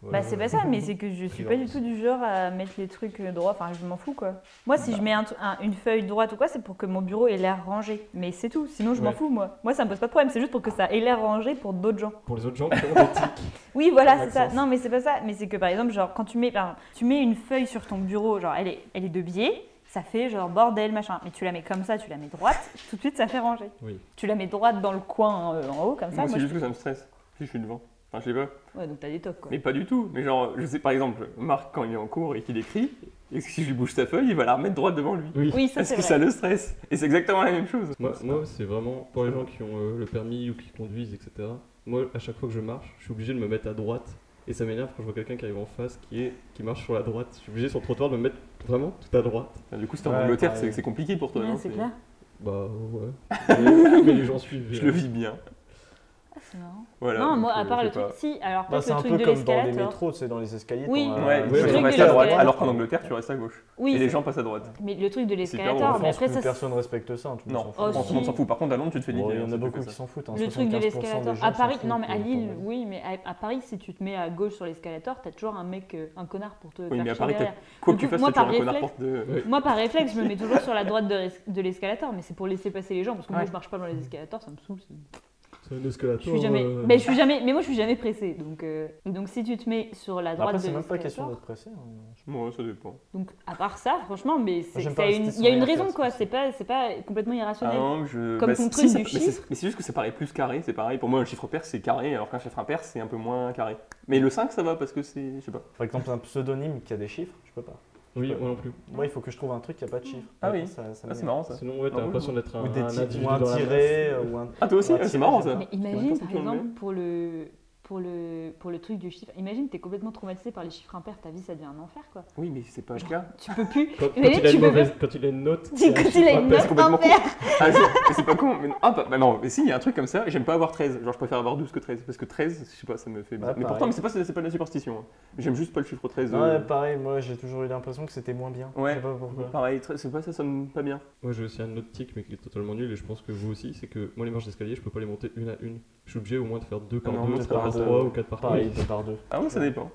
Bah c'est pas ça, mais c'est que je suis pas du tout du genre à mettre les trucs droits, enfin je m'en fous quoi. Moi si je mets une feuille droite ou quoi, c'est pour que mon bureau ait l'air rangé, mais c'est tout, sinon je m'en fous moi. Moi ça me pose pas de problème, c'est juste pour que ça ait l'air rangé pour d'autres gens. Pour les autres gens qui ont des tics. Oui voilà, c'est ça, non mais c'est pas ça, mais c'est que par exemple genre quand tu mets une feuille sur ton bureau, genre elle est de biais, ça fait genre bordel machin, mais tu la mets comme ça, tu la mets droite, tout de suite ça fait ranger. Oui. Tu la mets droite dans le coin en haut comme ça. Moi c'est juste que ça me stresse, si je suis devant. Enfin, je sais pas. Ouais, donc t'as des tocs quoi. Mais pas du tout. Mais genre, je sais par exemple, Marc, quand il est en cours et qu'il écrit, et si je lui bouge sa feuille, il va la remettre droite devant lui. Oui, ça c'est vrai. Parce que ça le stresse. Et c'est exactement la même chose. Moi, c'est vraiment pour les gens qui ont le permis ou qui conduisent, etc. Moi, à chaque fois que je marche, je suis obligé de me mettre à droite. Et ça m'énerve quand je vois quelqu'un qui arrive en face qui marche sur la droite. Je suis obligé sur le trottoir de me mettre vraiment tout à droite. Du coup, c'est en Angleterre, c'est compliqué pour toi. Ouais, c'est clair. Bah, ouais. Mais les gens suivent. Je le vis bien. Non. Voilà, non, moi à part le truc, si, alors peut-être le truc de l'escalade. C'est un peu comme dans les métros, c'est dans les escaliers. Oui, tu restes à droite, alors qu'en Angleterre, tu restes à gauche. Oui, et les gens passent à droite. Mais le truc de l'escalator, mais après ça. Personne respecte ça. Non, tout le monde s'en fout. Par contre, à Londres, tu te fais niquer. Il y en a beaucoup qui s'en foutent. Le truc de l'escalator. À Paris, non, mais à Lille, oui, mais à Paris, si tu te mets à gauche sur l'escalator, t'as toujours un mec, un connard pour te faire chier derrière. Quoi que tu fasses, t'as toujours un connard pour te. Moi, par réflexe, je me mets toujours sur la droite de l'escalator, mais c'est pour laisser passer les gens, parce que moi, je marche pas dans les escalators, ça me saoule. Mais je suis jamais. Mais moi, je suis jamais pressée. Donc si tu te mets sur la droite. Après, c'est même pas question d'être pressée. Moi, ça dépend. Donc, à part ça, franchement, mais il y a une raison, quoi. C'est pas complètement irrationnel. Ah non, comme ton truc du chiffre. Mais c'est juste que ça paraît plus carré. C'est pareil. Pour moi, un chiffre pair, c'est carré, alors qu'un chiffre impair, c'est un peu moins carré. Mais le 5, ça va parce que c'est, je sais pas. Par exemple, un pseudonyme qui a des chiffres, je peux pas. Oui, moi non plus. Moi, il faut que je trouve un truc qui n'a pas de chiffres. Ah oui, c'est marrant ça. Sinon, ouais, t'as l'impression d'être un individu dans la masse. Ou un tiré, ou un... Ah, toi aussi, c'est marrant ça. Mais imagine, par exemple, pour le truc du chiffre, imagine, t'es complètement traumatisé par les chiffres impairs, ta vie, ça devient un enfer, quoi. Oui, mais c'est pas le cas. Tu peux plus... Quand il a une note... Quand il a une note impaire. C'est pas con. Ah, non, mais si, il y a un truc comme ça, j'aime pas avoir 13. Genre, je préfère avoir 12 que 13, parce que 13, je sais pas, ça me fait bizarre. Mais pourtant, c'est pas de la superstition. J'aime juste pas le chiffre 13. Ouais, pareil, moi j'ai toujours eu l'impression que c'était moins bien. Ouais, pareil, c'est pas ça, ça me pas bien. Moi j'ai aussi un autre tic, mais qui est totalement nul, et je pense que vous aussi, c'est que moi les marches d'escalier, je peux pas les monter une à une. Je suis obligé au moins de faire 2 par 2, 3 par 3 ou 4 par 3. Pareil, 2 par 2. Ah ouais, ça dépend.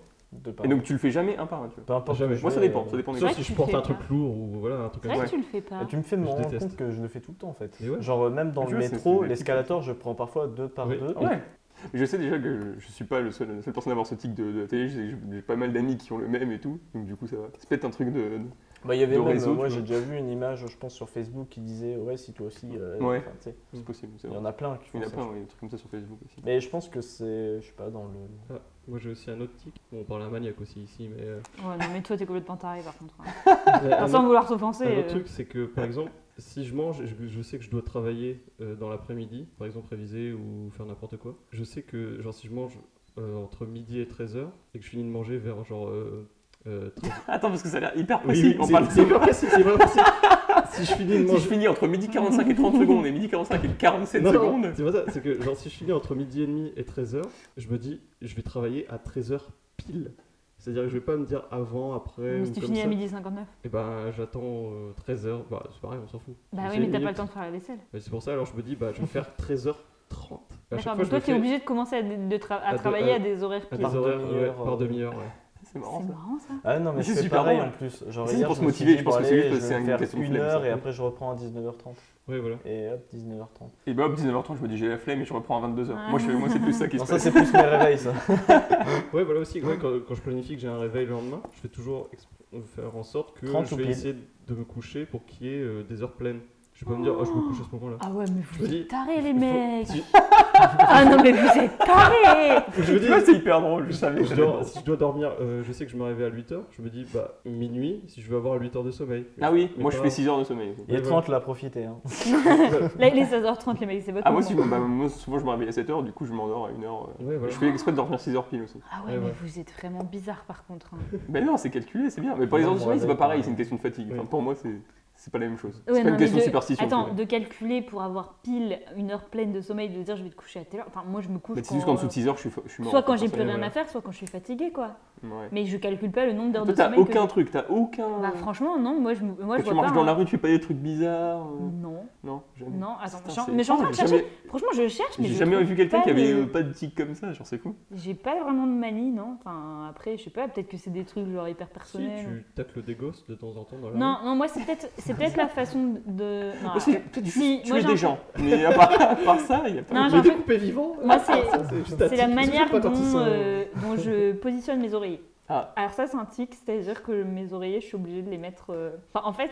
Et donc tu le fais jamais un par un, tu vois. Pas importe. Moi ça dépend, ça dépend des choses. Si je porte un truc lourd ou voilà, un truc comme ça. C'est vrai que tu le fais pas. Tu me fais me rendre compte que je le fais tout le temps en fait. Genre même dans le métro, l'escalator, je prends parfois 2 par 2. Ouais. Je sais déjà que je suis pas la seule personne à avoir ce tic de la télé, j'ai pas mal d'amis qui ont le même et tout, donc du coup ça va. C'est peut-être un truc de Bah il y avait même, réseau, moi j'ai déjà vu une image, je pense sur Facebook qui disait ouais si toi aussi, ouais, c'est possible. Il y en a plein qui font ça. Il y en a plein, ouais, des trucs comme ça sur Facebook aussi. Mais je pense que c'est, je sais pas, dans le... Ah, moi j'ai aussi un autre tic, bon, on parle à maniaque aussi ici, mais... Ouais non mais toi t'es complètement taré par contre. Hein. Sans vouloir t'offenser. Un autre truc c'est que par exemple, si je mange, je sais que je dois travailler dans l'après-midi, par exemple réviser ou faire n'importe quoi. Je sais que genre si je mange entre midi et 13h et que je finis de manger vers genre... Attends, parce que ça a l'air hyper précis. Oui, on parle c'est hyper précis, c'est vraiment précis. Si je finis entre midi 45 et 30 secondes et midi 45 et 47 secondes. C'est pas ça, c'est que genre si je finis entre midi et demi et 13h, je me dis je vais travailler à 13h pile. C'est-à-dire que je vais pas me dire avant, après. Mais si tu finis à midi 59 et ben j'attends 13h, bah c'est pareil, on s'en fout. Bah oui, mais t'as pas le temps de faire la vaisselle. Bah, c'est pour ça, alors je me dis bah je vais faire 13h30. D'accord, mais toi t'es obligé de commencer à travailler à des horaires pile. Par demi-heure, ouais. C'est marrant ça. Ah non, mais c'est pareil en plus. Genre c'est pour se motiver, je pense que c'est juste une question de flemme. 1h et après je reprends à 19h30. Oui, voilà. Et hop, 19h30. Et bah hop, 19h30, je me dis j'ai la flemme et je reprends à 22h. Ah. Moi, c'est plus ça qui se passe. Non, ça, c'est plus mes réveils, ça. Ouais, voilà aussi. Ouais, quand je planifie que j'ai un réveil le lendemain, je fais toujours faire en sorte que je vais essayer de me coucher pour qu'il y ait des heures pleines. Je vais pas me dire, je me couche à ce moment-là. Ah ouais, mais vous êtes tarés, les mecs. Ah non, mais vous êtes tarés. Je me dis, c'est hyper drôle, je savais. Si je dois dormir, je sais que je me réveille à 8h, je me dis, bah, minuit, si je veux avoir 8h de sommeil. Ah oui, moi je fais 6h de sommeil. Et 30, là, profitez. Hein. les 16h30, les mecs, c'est votre moment. Ah moi, souvent, je me réveille à 7h, du coup, je m'endors à 1h. Je fais exprès de dormir 6h pile aussi. Ah ouais, mais vous êtes vraiment bizarre, par contre. Ben non, c'est calculé, c'est bien. Mais pour les heures de sommeil, c'est pas pareil, c'est une question de fatigue. Pour moi, c'est... C'est pas la même chose. Ouais, c'est pas une question de superstition. Attends, de calculer pour avoir pile une heure pleine de sommeil, de dire je vais te coucher à telle heure. Enfin, moi je me couche. Mais c'est juste qu'en dessous de 6 heures, je suis mort. Soit quand j'ai plus rien à faire, soit quand je suis fatiguée, quoi. Ouais. Mais je calcule pas le nombre d'heures de sommeil. T'as aucun truc. Bah, franchement, non. Moi, je vois pas. Tu marches dans la rue, tu fais pas des trucs bizarres. Non. Jamais. Non, attends. Mais je suis en train de chercher. Franchement, je cherche. J'ai jamais vu quelqu'un qui avait pas de tic comme ça. Genre, c'est fou. J'ai pas vraiment de manie, non. Enfin, après, je sais pas. Peut-être que c'est des trucs genre hyper personnels. Tu tacles des gosses de temps en temps. Non, moi, c'est peut-être. C'est peut-être la façon de. Non, peut-être juste tuer des gens. Mais à part ça, il n'y a pas de découper vivant. Moi, c'est la manière dont je positionne mes oreillers. Ah. Alors, ça, c'est un tic, c'est-à-dire que mes oreillers, je suis obligée de les mettre. Enfin, en fait.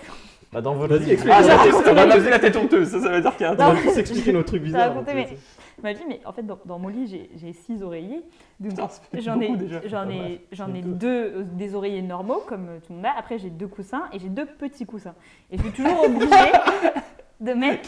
Bah, dans votre vie, expliquez. Ah, ça va poser la tête honteuse, ça veut dire qu'il y a un truc. On va s'expliquer nos trucs bizarres. Ma vie, mais en fait, dans mon lit, j'ai 6 oreillers. Donc, j'en ai 2 des oreillers normaux, comme tout le monde a. Après, j'ai 2 coussins et j'ai 2 petits coussins. Et je suis toujours obligée de mettre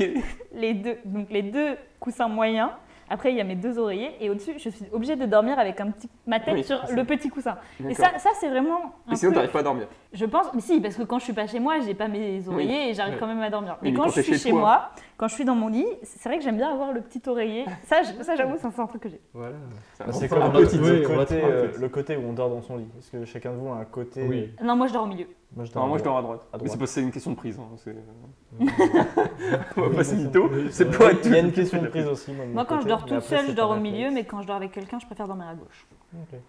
les deux coussins moyens. Après, il y a mes 2 oreillers et au-dessus, je suis obligée de dormir avec ma tête sur le petit coussin. D'accord. Et ça, c'est vraiment. Et sinon, tu n'arrives pas à dormir. Je pense, mais si, parce que quand je suis pas chez moi, j'ai pas mes oreillers et j'arrive quand même à dormir. Mais quand je suis chez moi, quand je suis dans mon lit, c'est vrai que j'aime bien avoir le petit oreiller. Ça, j'avoue, c'est un truc que j'ai. Voilà. C'est comme le côté où on dort dans son lit. Est-ce que chacun de vous a un côté? Oui. Non, moi, je dors au milieu. Moi, je dors à droite. Mais c'est parce que c'est une question de prise. Hein. On va passer mytho. C'est pour être. Il y a une question de prise aussi. Moi, quand je dors toute seule, je dors au milieu, mais quand je dors avec quelqu'un, je préfère dormir à gauche. Okay.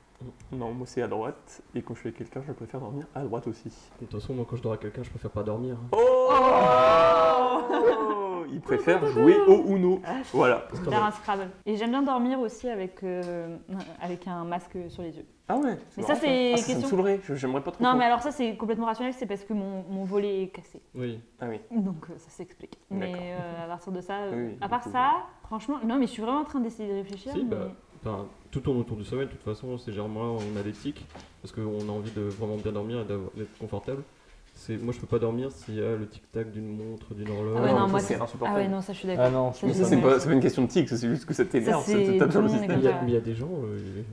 Non, moi c'est à droite, et quand je suis avec quelqu'un, je préfère dormir à droite aussi. De toute façon, moi quand je dors avec quelqu'un, je préfère pas dormir. Oh il préfère jouer au Uno. Voilà. Faire un Scrabble. Et j'aime bien dormir aussi avec un masque sur les yeux. Ah ouais. Mais ça, c'est question. Ça me saoulerait. J'aimerais pas trop. Non, mais alors ça, c'est complètement rationnel. C'est parce que mon volet est cassé. Oui. Ah oui. Donc ça s'explique. Mais à partir de ça, à part ça, franchement, non, mais je suis vraiment en train d'essayer de réfléchir. Si, Enfin, tout tourne autour du sommeil, de toute façon, ces germes-là, on a des tics, parce qu'on a envie de vraiment bien dormir et d'être confortable. Moi, je peux pas dormir s'il y a le tic-tac d'une montre, d'une horloge. Ah ouais, non, moi, c'est insupportable. Ah ouais, non, ça, je suis d'accord. Ah non, ça, c'est pas une question de tic, c'est juste que ça t'énerve, ça te tape sur le système. Mais il y a des gens,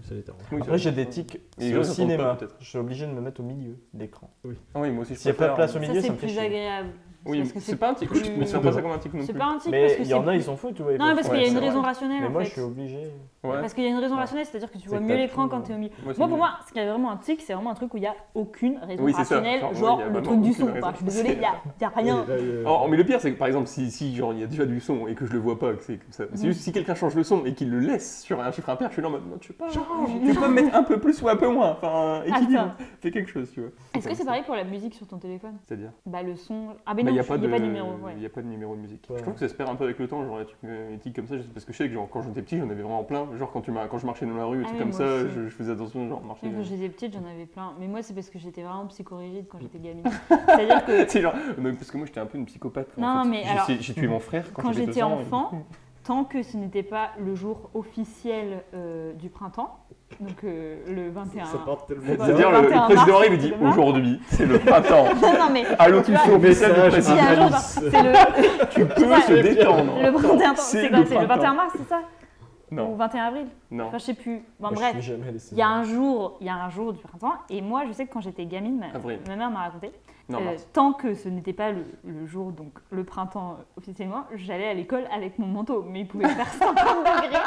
ça les dérange. Après, j'ai des tics au cinéma, je suis obligé de me mettre au milieu d'écran. Oui, moi aussi, je préfère. S'il n'y a pas de place au milieu, ça me fait chier. Ça, c'est plus agréable. Oui, c'est pas un tic, je ne considère pas ça comme un tic non plus. C'est pas un tic, mais il y en a, ils s'en foutent, tu vois. Non, parce qu'il y a une raison rationnelle. Mais moi, je suis obligé. Parce qu'il y a une raison rationnelle, c'est-à-dire que tu vois mieux l'écran quand tu es au milieu. Moi, pour moi, ce qui est vraiment un tic, c'est vraiment un truc où il n'y a aucune raison rationnelle, genre le truc du son. Je suis désolée, il n'y a rien. Mais le pire, c'est que par exemple, si genre il y a déjà du son et que je le vois pas, c'est comme ça. C'est juste si quelqu'un change le son et qu'il le laisse sur un chiffre impair, je suis là en mode non, tu peux pas mettre un peu plus ou un peu moins. Enfin, équilibre, fais quelque chose, tu vois. Est-ce que c'est pareil pour la musique sur ton téléphone ? C'est-à-dire ? Bah, le son. Il n'y a pas de numéro. Il n'y a pas de numéro de musique. Ouais. Je trouve que ça se perd un peu avec le temps, genre les trucs éthiques comme ça. Parce que je sais que genre, quand j'étais petit, j'en avais vraiment plein. Genre quand je marchais dans la rue, et tout comme ça, je faisais attention. Genre, marcher. Quand j'étais petite, j'en avais plein. Mais moi, c'est parce que j'étais vraiment psychorigide quand j'étais gamine. C'est-à-dire que. C'est genre. Parce que moi, j'étais un peu une psychopathe. Non, mais alors. J'ai tué mon frère quand j'étais enfant. Tant que ce n'était pas le jour officiel du printemps, donc le 21. Ça part tellement bien. C'est-à-dire le président arrive et dit aujourd'hui, c'est le printemps. Non, mais. Allocution officielle du président. Tu peux se détendre. Le 21 c'est le 21 mars, c'est ça ? Non. Ou 21 avril ? Non. Enfin, je sais plus. Bon, bref. Il y a un jour du printemps, et moi, je sais que quand j'étais gamine, ma mère m'a raconté. Tant que ce n'était pas le jour, donc le printemps officiellement, j'allais à l'école avec mon manteau, mais il pouvait faire 50 degrés.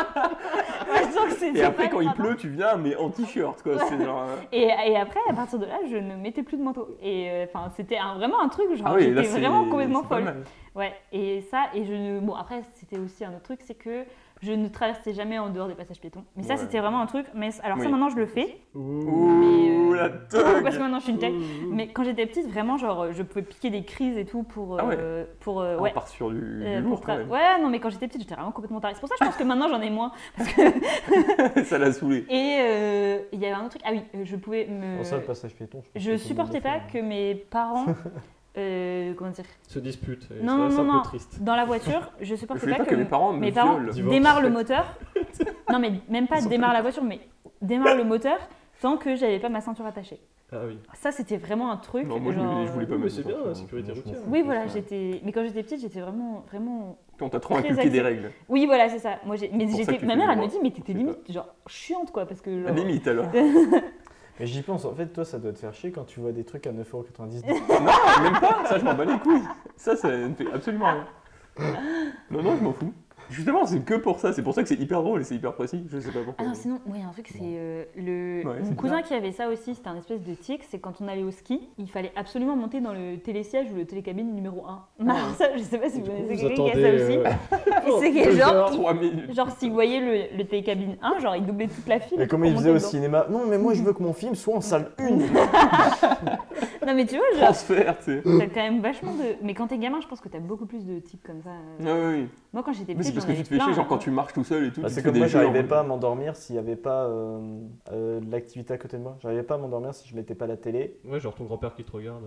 Et après, quand il pleut, tu viens, mais en t-shirt. Quoi. Ouais. C'est genre... et après, à partir de là, je ne mettais plus de manteau. Et c'était vraiment un truc, genre, j'étais vraiment complètement folle. Ouais, et ça, bon, après, c'était aussi un autre truc, c'est que je ne traversais jamais en dehors des passages piétons. Mais ça, c'était vraiment un truc. Mais alors ça, maintenant, je le fais. Ouh, la tug. Parce que maintenant, je suis une tug. Mais quand j'étais petite, vraiment, genre, je pouvais piquer des crises et tout pour... on part sur du lourd, quand même. Ouais, non, mais quand j'étais petite, j'étais vraiment complètement tarée. C'est pour ça je pense que maintenant, j'en ai moins. Parce que... ça l'a saoulée. Et il y avait un autre truc. Ah oui, je pouvais me... Dans ça, le passage piéton... Je supportais pas que mes parents... comment dire ? Se disputent. Non, ça, non. Un peu triste. Dans la voiture, je supporte pas que mes parents démarrent le moteur. Non, mais même pas démarrent la voiture, mais démarrent le moteur tant que j'avais pas ma ceinture attachée. Ah oui. Ça, c'était vraiment un truc. Non, moi, genre... je voulais pas me mettre. C'est bien, la sécurité routière. Oui, voilà, j'étais. Mais quand j'étais petite, j'étais vraiment, vraiment. On t'a trop inculqué des règles. Oui, voilà, c'est ça. Moi, ma mère, elle me dit, mais t'étais limite, genre chiante, quoi, parce que. Limite alors. Mais j'y pense, en fait, toi, ça doit te faire chier quand tu vois des trucs à 9,99 €. Non, même pas, ça, je m'en bats les couilles. Ça ne fait absolument rien. Non, je m'en fous. Justement, c'est que pour ça, c'est pour ça que c'est hyper drôle et c'est hyper précis, je sais pas pourquoi. Ah non, sinon, il y a un truc, c'est mon cousin qui avait ça aussi, c'était un espèce de tic, c'est quand on allait au ski, il fallait absolument monter dans le télésiège ou le télécabine numéro 1. Ça, je sais pas si vous connaissez quelqu'un qui a ça aussi. C'est que genre s'il voyait le télécabine 1, genre il doublait toute la file. Mais comment il faisait au cinéma ? Non, mais moi je veux que mon film soit en salle 1. Non, mais tu vois, genre. Transfert, tu sais. T'as quand même vachement de. Mais quand t'es gamin, je pense que t'as beaucoup plus de tics comme ça. Oui. Moi, quand j'étais petite. Parce que tu te fais chier, genre quand tu marches tout seul et tout. Bah, c'est comme moi, j'arrivais pas à m'endormir s'il n'y avait pas de l'activité à côté de moi. J'arrivais pas à m'endormir si je mettais pas la télé. Ouais, genre ton grand-père qui te regarde.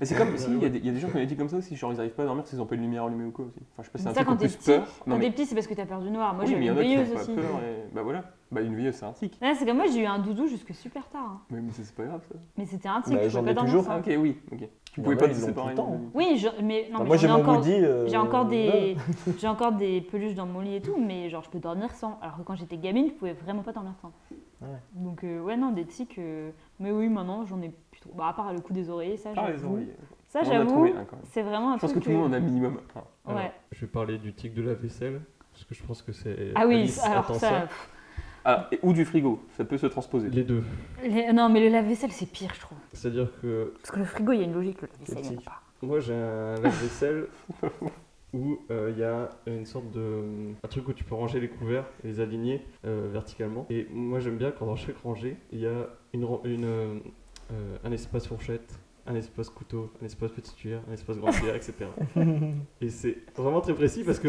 Mais c'est comme si il y a des gens qui ont des tics comme ça aussi, genre ils n'arrivent pas à dormir s'ils n'ont pas de lumière allumée ou quoi aussi. Enfin, je sais pas si c'est un truc plus peur. Quand t'es petit, c'est parce que t'as peur du noir. Moi, j'ai une veilleuse aussi. Bah voilà. Bah une veilleuse, c'est un tic. Ouais, c'est comme moi, j'ai eu un doudou jusque super tard. Hein. Oui, mais c'est pas grave ça. Mais c'était un tic. Bah, j'en ai toujours. Ah, ok, oui. Ok. Tu pouvais pas te séparer. Oui, mais non, moi j'ai mon Woody. J'ai encore des peluches dans mon lit et tout, mais genre je peux dormir sans. Alors que quand j'étais gamine, je pouvais vraiment pas dormir sans. Ouais. Donc ouais, non, des tics. Mais oui, maintenant j'en ai plus trop. Bah à part le coup des oreilles, ça. Ah les oreilles. Ça j'avoue. C'est vraiment un truc. Je pense que tout le monde en a minimum. Ouais. Je vais parler du tic de la vaisselle parce que je pense que c'est. Ah oui, alors ça. Ah, ou du frigo, ça peut se transposer. Les deux. Non, mais le lave-vaisselle, c'est pire, je trouve. C'est-à-dire que... Parce que le frigo, il y a une logique, le lave-vaisselle, il n'y en a pas. Moi, j'ai un lave-vaisselle où il y a une sorte de... Un truc où tu peux ranger les couverts et les aligner verticalement. Et moi, j'aime bien quand dans chaque rangée, il y a un espace fourchette, un espace couteau, un espace petit cuillère, un espace grand cuillère, etc. Et c'est vraiment très précis parce que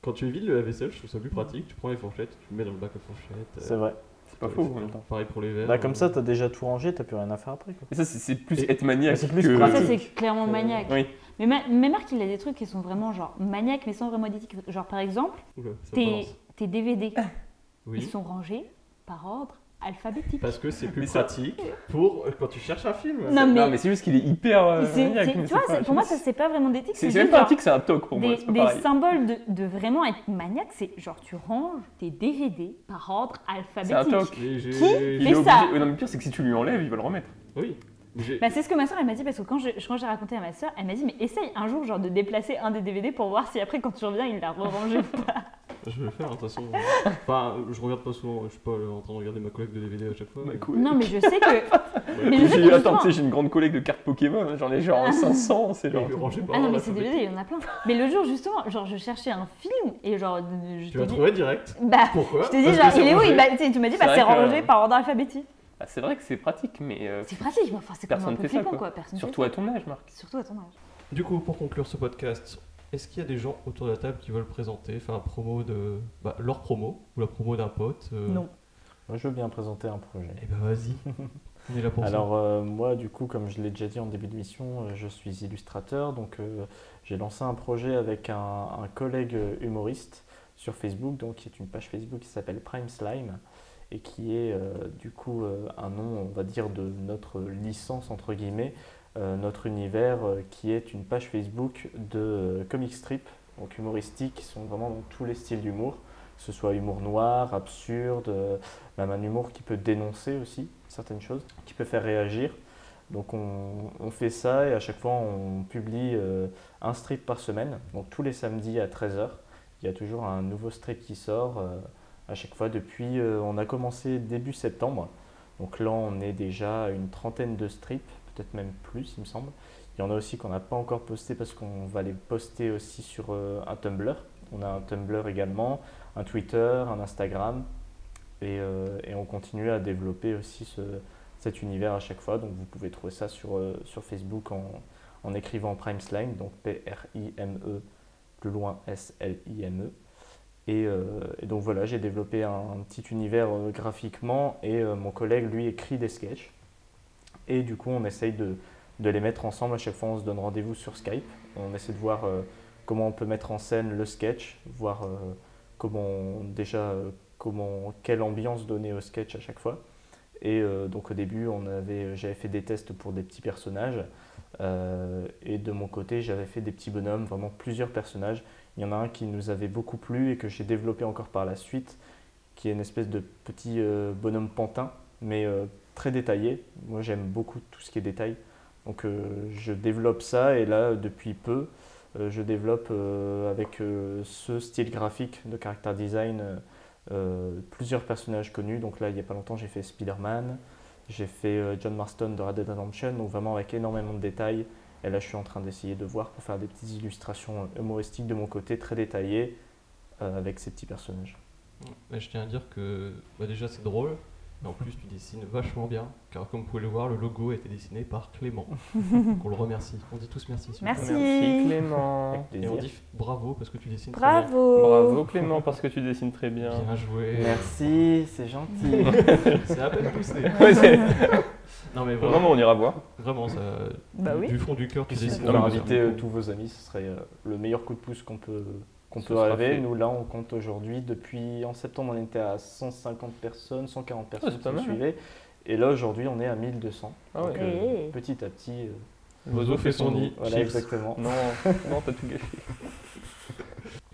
quand tu évites le lave-vaisselle, je trouve ça plus pratique. Tu prends les fourchettes, tu les mets dans le bac à fourchettes. C'est vrai. C'est pas faux en même temps. Pareil pour les verres. Bah, comme ça, t'as déjà tout rangé, t'as plus rien à faire après. Quoi. Et ça, c'est plus être maniaque. C'est plus pratique. Ça, c'est clairement maniaque. Oui. Mais même Marc, il a des trucs qui sont vraiment genre maniaques, mais sans vraiment éthique. Genre, par exemple, tes DVD, oui. Ils sont rangés par ordre. Alphabétique. Parce que c'est plus pratique pour quand tu cherches un film. Non mais c'est juste qu'il est hyper maniaque. Tu vois, pour moi ça c'est pas vraiment d'éthique. C'est même pratique, c'est un toc pour moi. Des symboles de vraiment être maniaque, c'est genre tu ranges tes DVD par ordre alphabétique. C'est un toc. Qui fait ça ? Non mais pire c'est que si tu lui enlèves, il va le remettre. Oui. Bah, c'est ce que ma soeur elle m'a dit parce que quand j'ai raconté à ma soeur, elle m'a dit mais essaye un jour genre de déplacer un des DVD pour voir si après quand tu reviens il l'a rangé ou pas. Je vais le faire, de toute façon. Enfin, je regarde pas souvent, je suis pas en train de regarder ma collègue de DVD à chaque fois. Mais... Non, mais je sais que. Attends, tu sais, j'ai une grande collègue de cartes Pokémon, hein, j'en ai genre 500, c'est genre. Ah non, mais c'est DVD, il y en a plein. Mais le jour, justement, genre, je cherchais un film et genre. Tu l'as trouvé direct ? Bah, pourquoi ? Je te dis, genre, il est où ? Tu m'as dit, bah, c'est rangé par ordre alphabétique. Bah, c'est vrai que c'est pratique, mais. C'est pratique, mais enfin, c'est comme un peu flippant, quoi. Surtout à ton âge, Marc. Surtout à ton âge. Du coup, pour conclure ce podcast. Est-ce qu'il y a des gens autour de la table qui veulent présenter, faire un promo de leur promo ou la promo d'un pote Non. Moi, je veux bien présenter un projet. Eh ben vas-y. On est là pour ça. Alors moi, du coup, comme je l'ai déjà dit en début de mission, je suis illustrateur, donc j'ai lancé un projet avec un collègue humoriste sur Facebook, donc qui est une page Facebook qui s'appelle Prime Slime et qui est du coup un nom, on va dire, de notre licence entre guillemets. Notre univers qui est une page Facebook de comic strip, donc humoristique, qui sont vraiment dans tous les styles d'humour, que ce soit humour noir, absurde, même un humour qui peut dénoncer aussi certaines choses, qui peut faire réagir. Donc on fait ça et à chaque fois on publie un strip par semaine, donc tous les samedis à 13h, il y a toujours un nouveau strip qui sort à chaque fois depuis, on a commencé début septembre, donc là on est déjà à une trentaine de strips, peut-être même plus, il me semble. Il y en a aussi qu'on n'a pas encore posté parce qu'on va les poster aussi sur un Tumblr. On a un Tumblr également, un Twitter, un Instagram et on continue à développer aussi cet univers à chaque fois. Donc vous pouvez trouver ça sur Facebook en écrivant Prime Slime, donc P-R-I-M-E, plus loin S-L-I-M-E. Et donc voilà, j'ai développé un petit univers graphiquement et mon collègue lui écrit des sketchs. Et du coup, on essaye de les mettre ensemble. À chaque fois, on se donne rendez-vous sur Skype. On essaie de voir comment on peut mettre en scène le sketch, voir quelle ambiance donner au sketch à chaque fois. Et donc au début, j'avais fait des tests pour des petits personnages. Et de mon côté, j'avais fait des petits bonhommes, vraiment plusieurs personnages. Il y en a un qui nous avait beaucoup plu et que j'ai développé encore par la suite, qui est une espèce de petit bonhomme pantin, mais très détaillé. Moi, j'aime beaucoup tout ce qui est détail. Donc, je développe ça et là, depuis peu, je développe avec ce style graphique de character design plusieurs personnages connus. Donc là, il n'y a pas longtemps, j'ai fait Spider-Man, j'ai fait John Marston de Red Dead Redemption, donc vraiment avec énormément de détails. Et là, je suis en train d'essayer de voir pour faire des petites illustrations humoristiques de mon côté, très détaillées, avec ces petits personnages. Je tiens à dire que déjà, c'est drôle. En plus, tu dessines vachement bien, car comme vous pouvez le voir, le logo a été dessiné par Clément. On le remercie. On dit tous merci. Merci Clément. Et on dit bravo parce que tu dessines très bien. Bravo Clément parce que tu dessines très bien. Bien joué. Merci, c'est gentil. C'est à peine poussé. Non mais vraiment, on ira voir. Vraiment, ça, du fond du cœur, tu dessines. On va inviter tous vos amis, ce serait le meilleur coup de pouce qu'on peut rêver. Nous, là, on compte aujourd'hui. Depuis en septembre, on était à 150 personnes, 140 personnes qui nous suivaient. Et là, aujourd'hui, on est à 1200. Ah ouais. Donc, petit à petit... L'oiseau fait son nid. Voilà, chips. Exactement. Non, t'as tout gâché.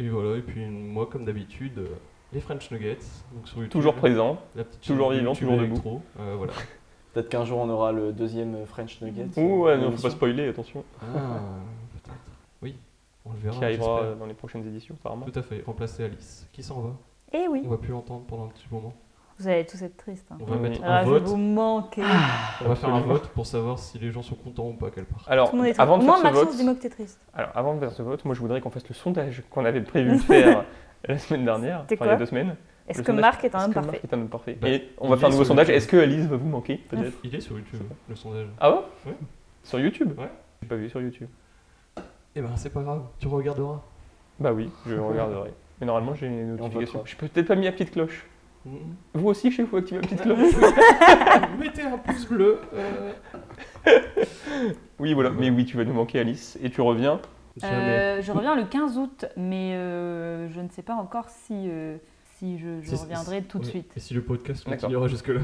Et voilà, et puis moi, comme d'habitude, les French Nuggets. Donc sur YouTube, toujours présent, toujours vivant, toujours debout. Voilà. Peut-être qu'un jour, on aura le deuxième French Nuggets. Ouh, ouais, non, faut pas spoiler, attention. On le verra, qui arrivera dans les prochaines éditions, apparemment. Tout à fait, remplacer Alice, qui s'en va. Eh oui. On va plus l'entendre pendant un petit moment. Vous allez tous être tristes. Hein. On va mettre un vote. Vous manquez. On va faire un vote pour savoir si les gens sont contents ou pas qu'elle part. Alors, avant de faire ce vote, dis-moi que t'es triste. Alors, avant de faire ce vote, moi, je voudrais qu'on fasse le sondage qu'on avait prévu de faire la semaine dernière, enfin il y a 2 semaines. Est-ce que Marc est un homme parfait ? Et on va faire un nouveau sondage. Est-ce que Alice va vous manquer ? Peut-être. Il est sur YouTube le sondage. Ah ouais ? Sur YouTube? Ouais. J'ai pas vu sur YouTube. Eh ben c'est pas grave, tu regarderas. Bah oui, je regarderai. Mais normalement j'ai une notification. Je peux peut-être pas mis la petite cloche. Mmh. Vous aussi chez vous activez la petite cloche. Mettez un pouce bleu. Oui voilà, mais oui tu vas nous manquer Alice et tu reviens. Je reviens le 15 août, mais je ne sais pas encore si je reviendrai tout de suite. Et si le podcast continuera jusque-là?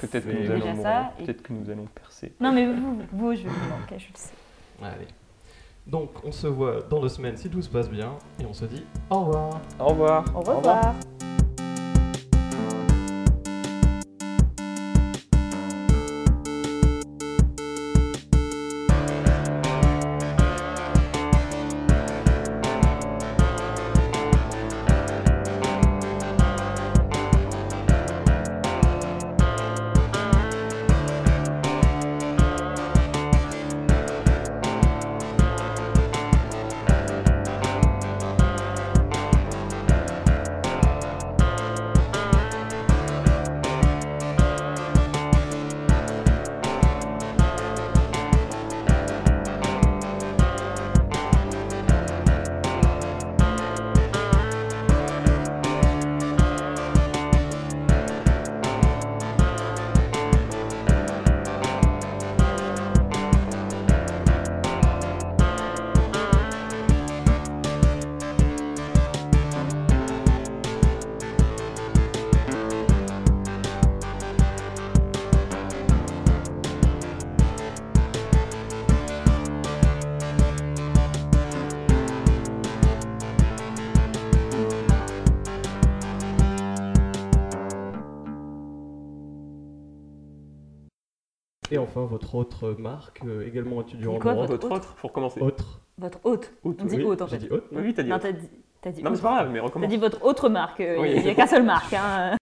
Peut-être que nous allons ça, peut-être que nous allons percer. Non mais vous je vais vous manquer, je le sais. Allez. Donc on se voit dans 2 semaines si tout se passe bien, et on se dit au revoir. Au revoir. Au revoir. Au revoir. Enfin, votre autre marque, également étudiant en droit. Votre autre, pour commencer. Autre. Votre autre. On dit autre en fait. J'ai dit autre. Oui, t'as dit autre. Non, mais c'est pas grave, mais recommence. T'as dit votre autre marque. Il n'y a qu'une seule marque. Hein.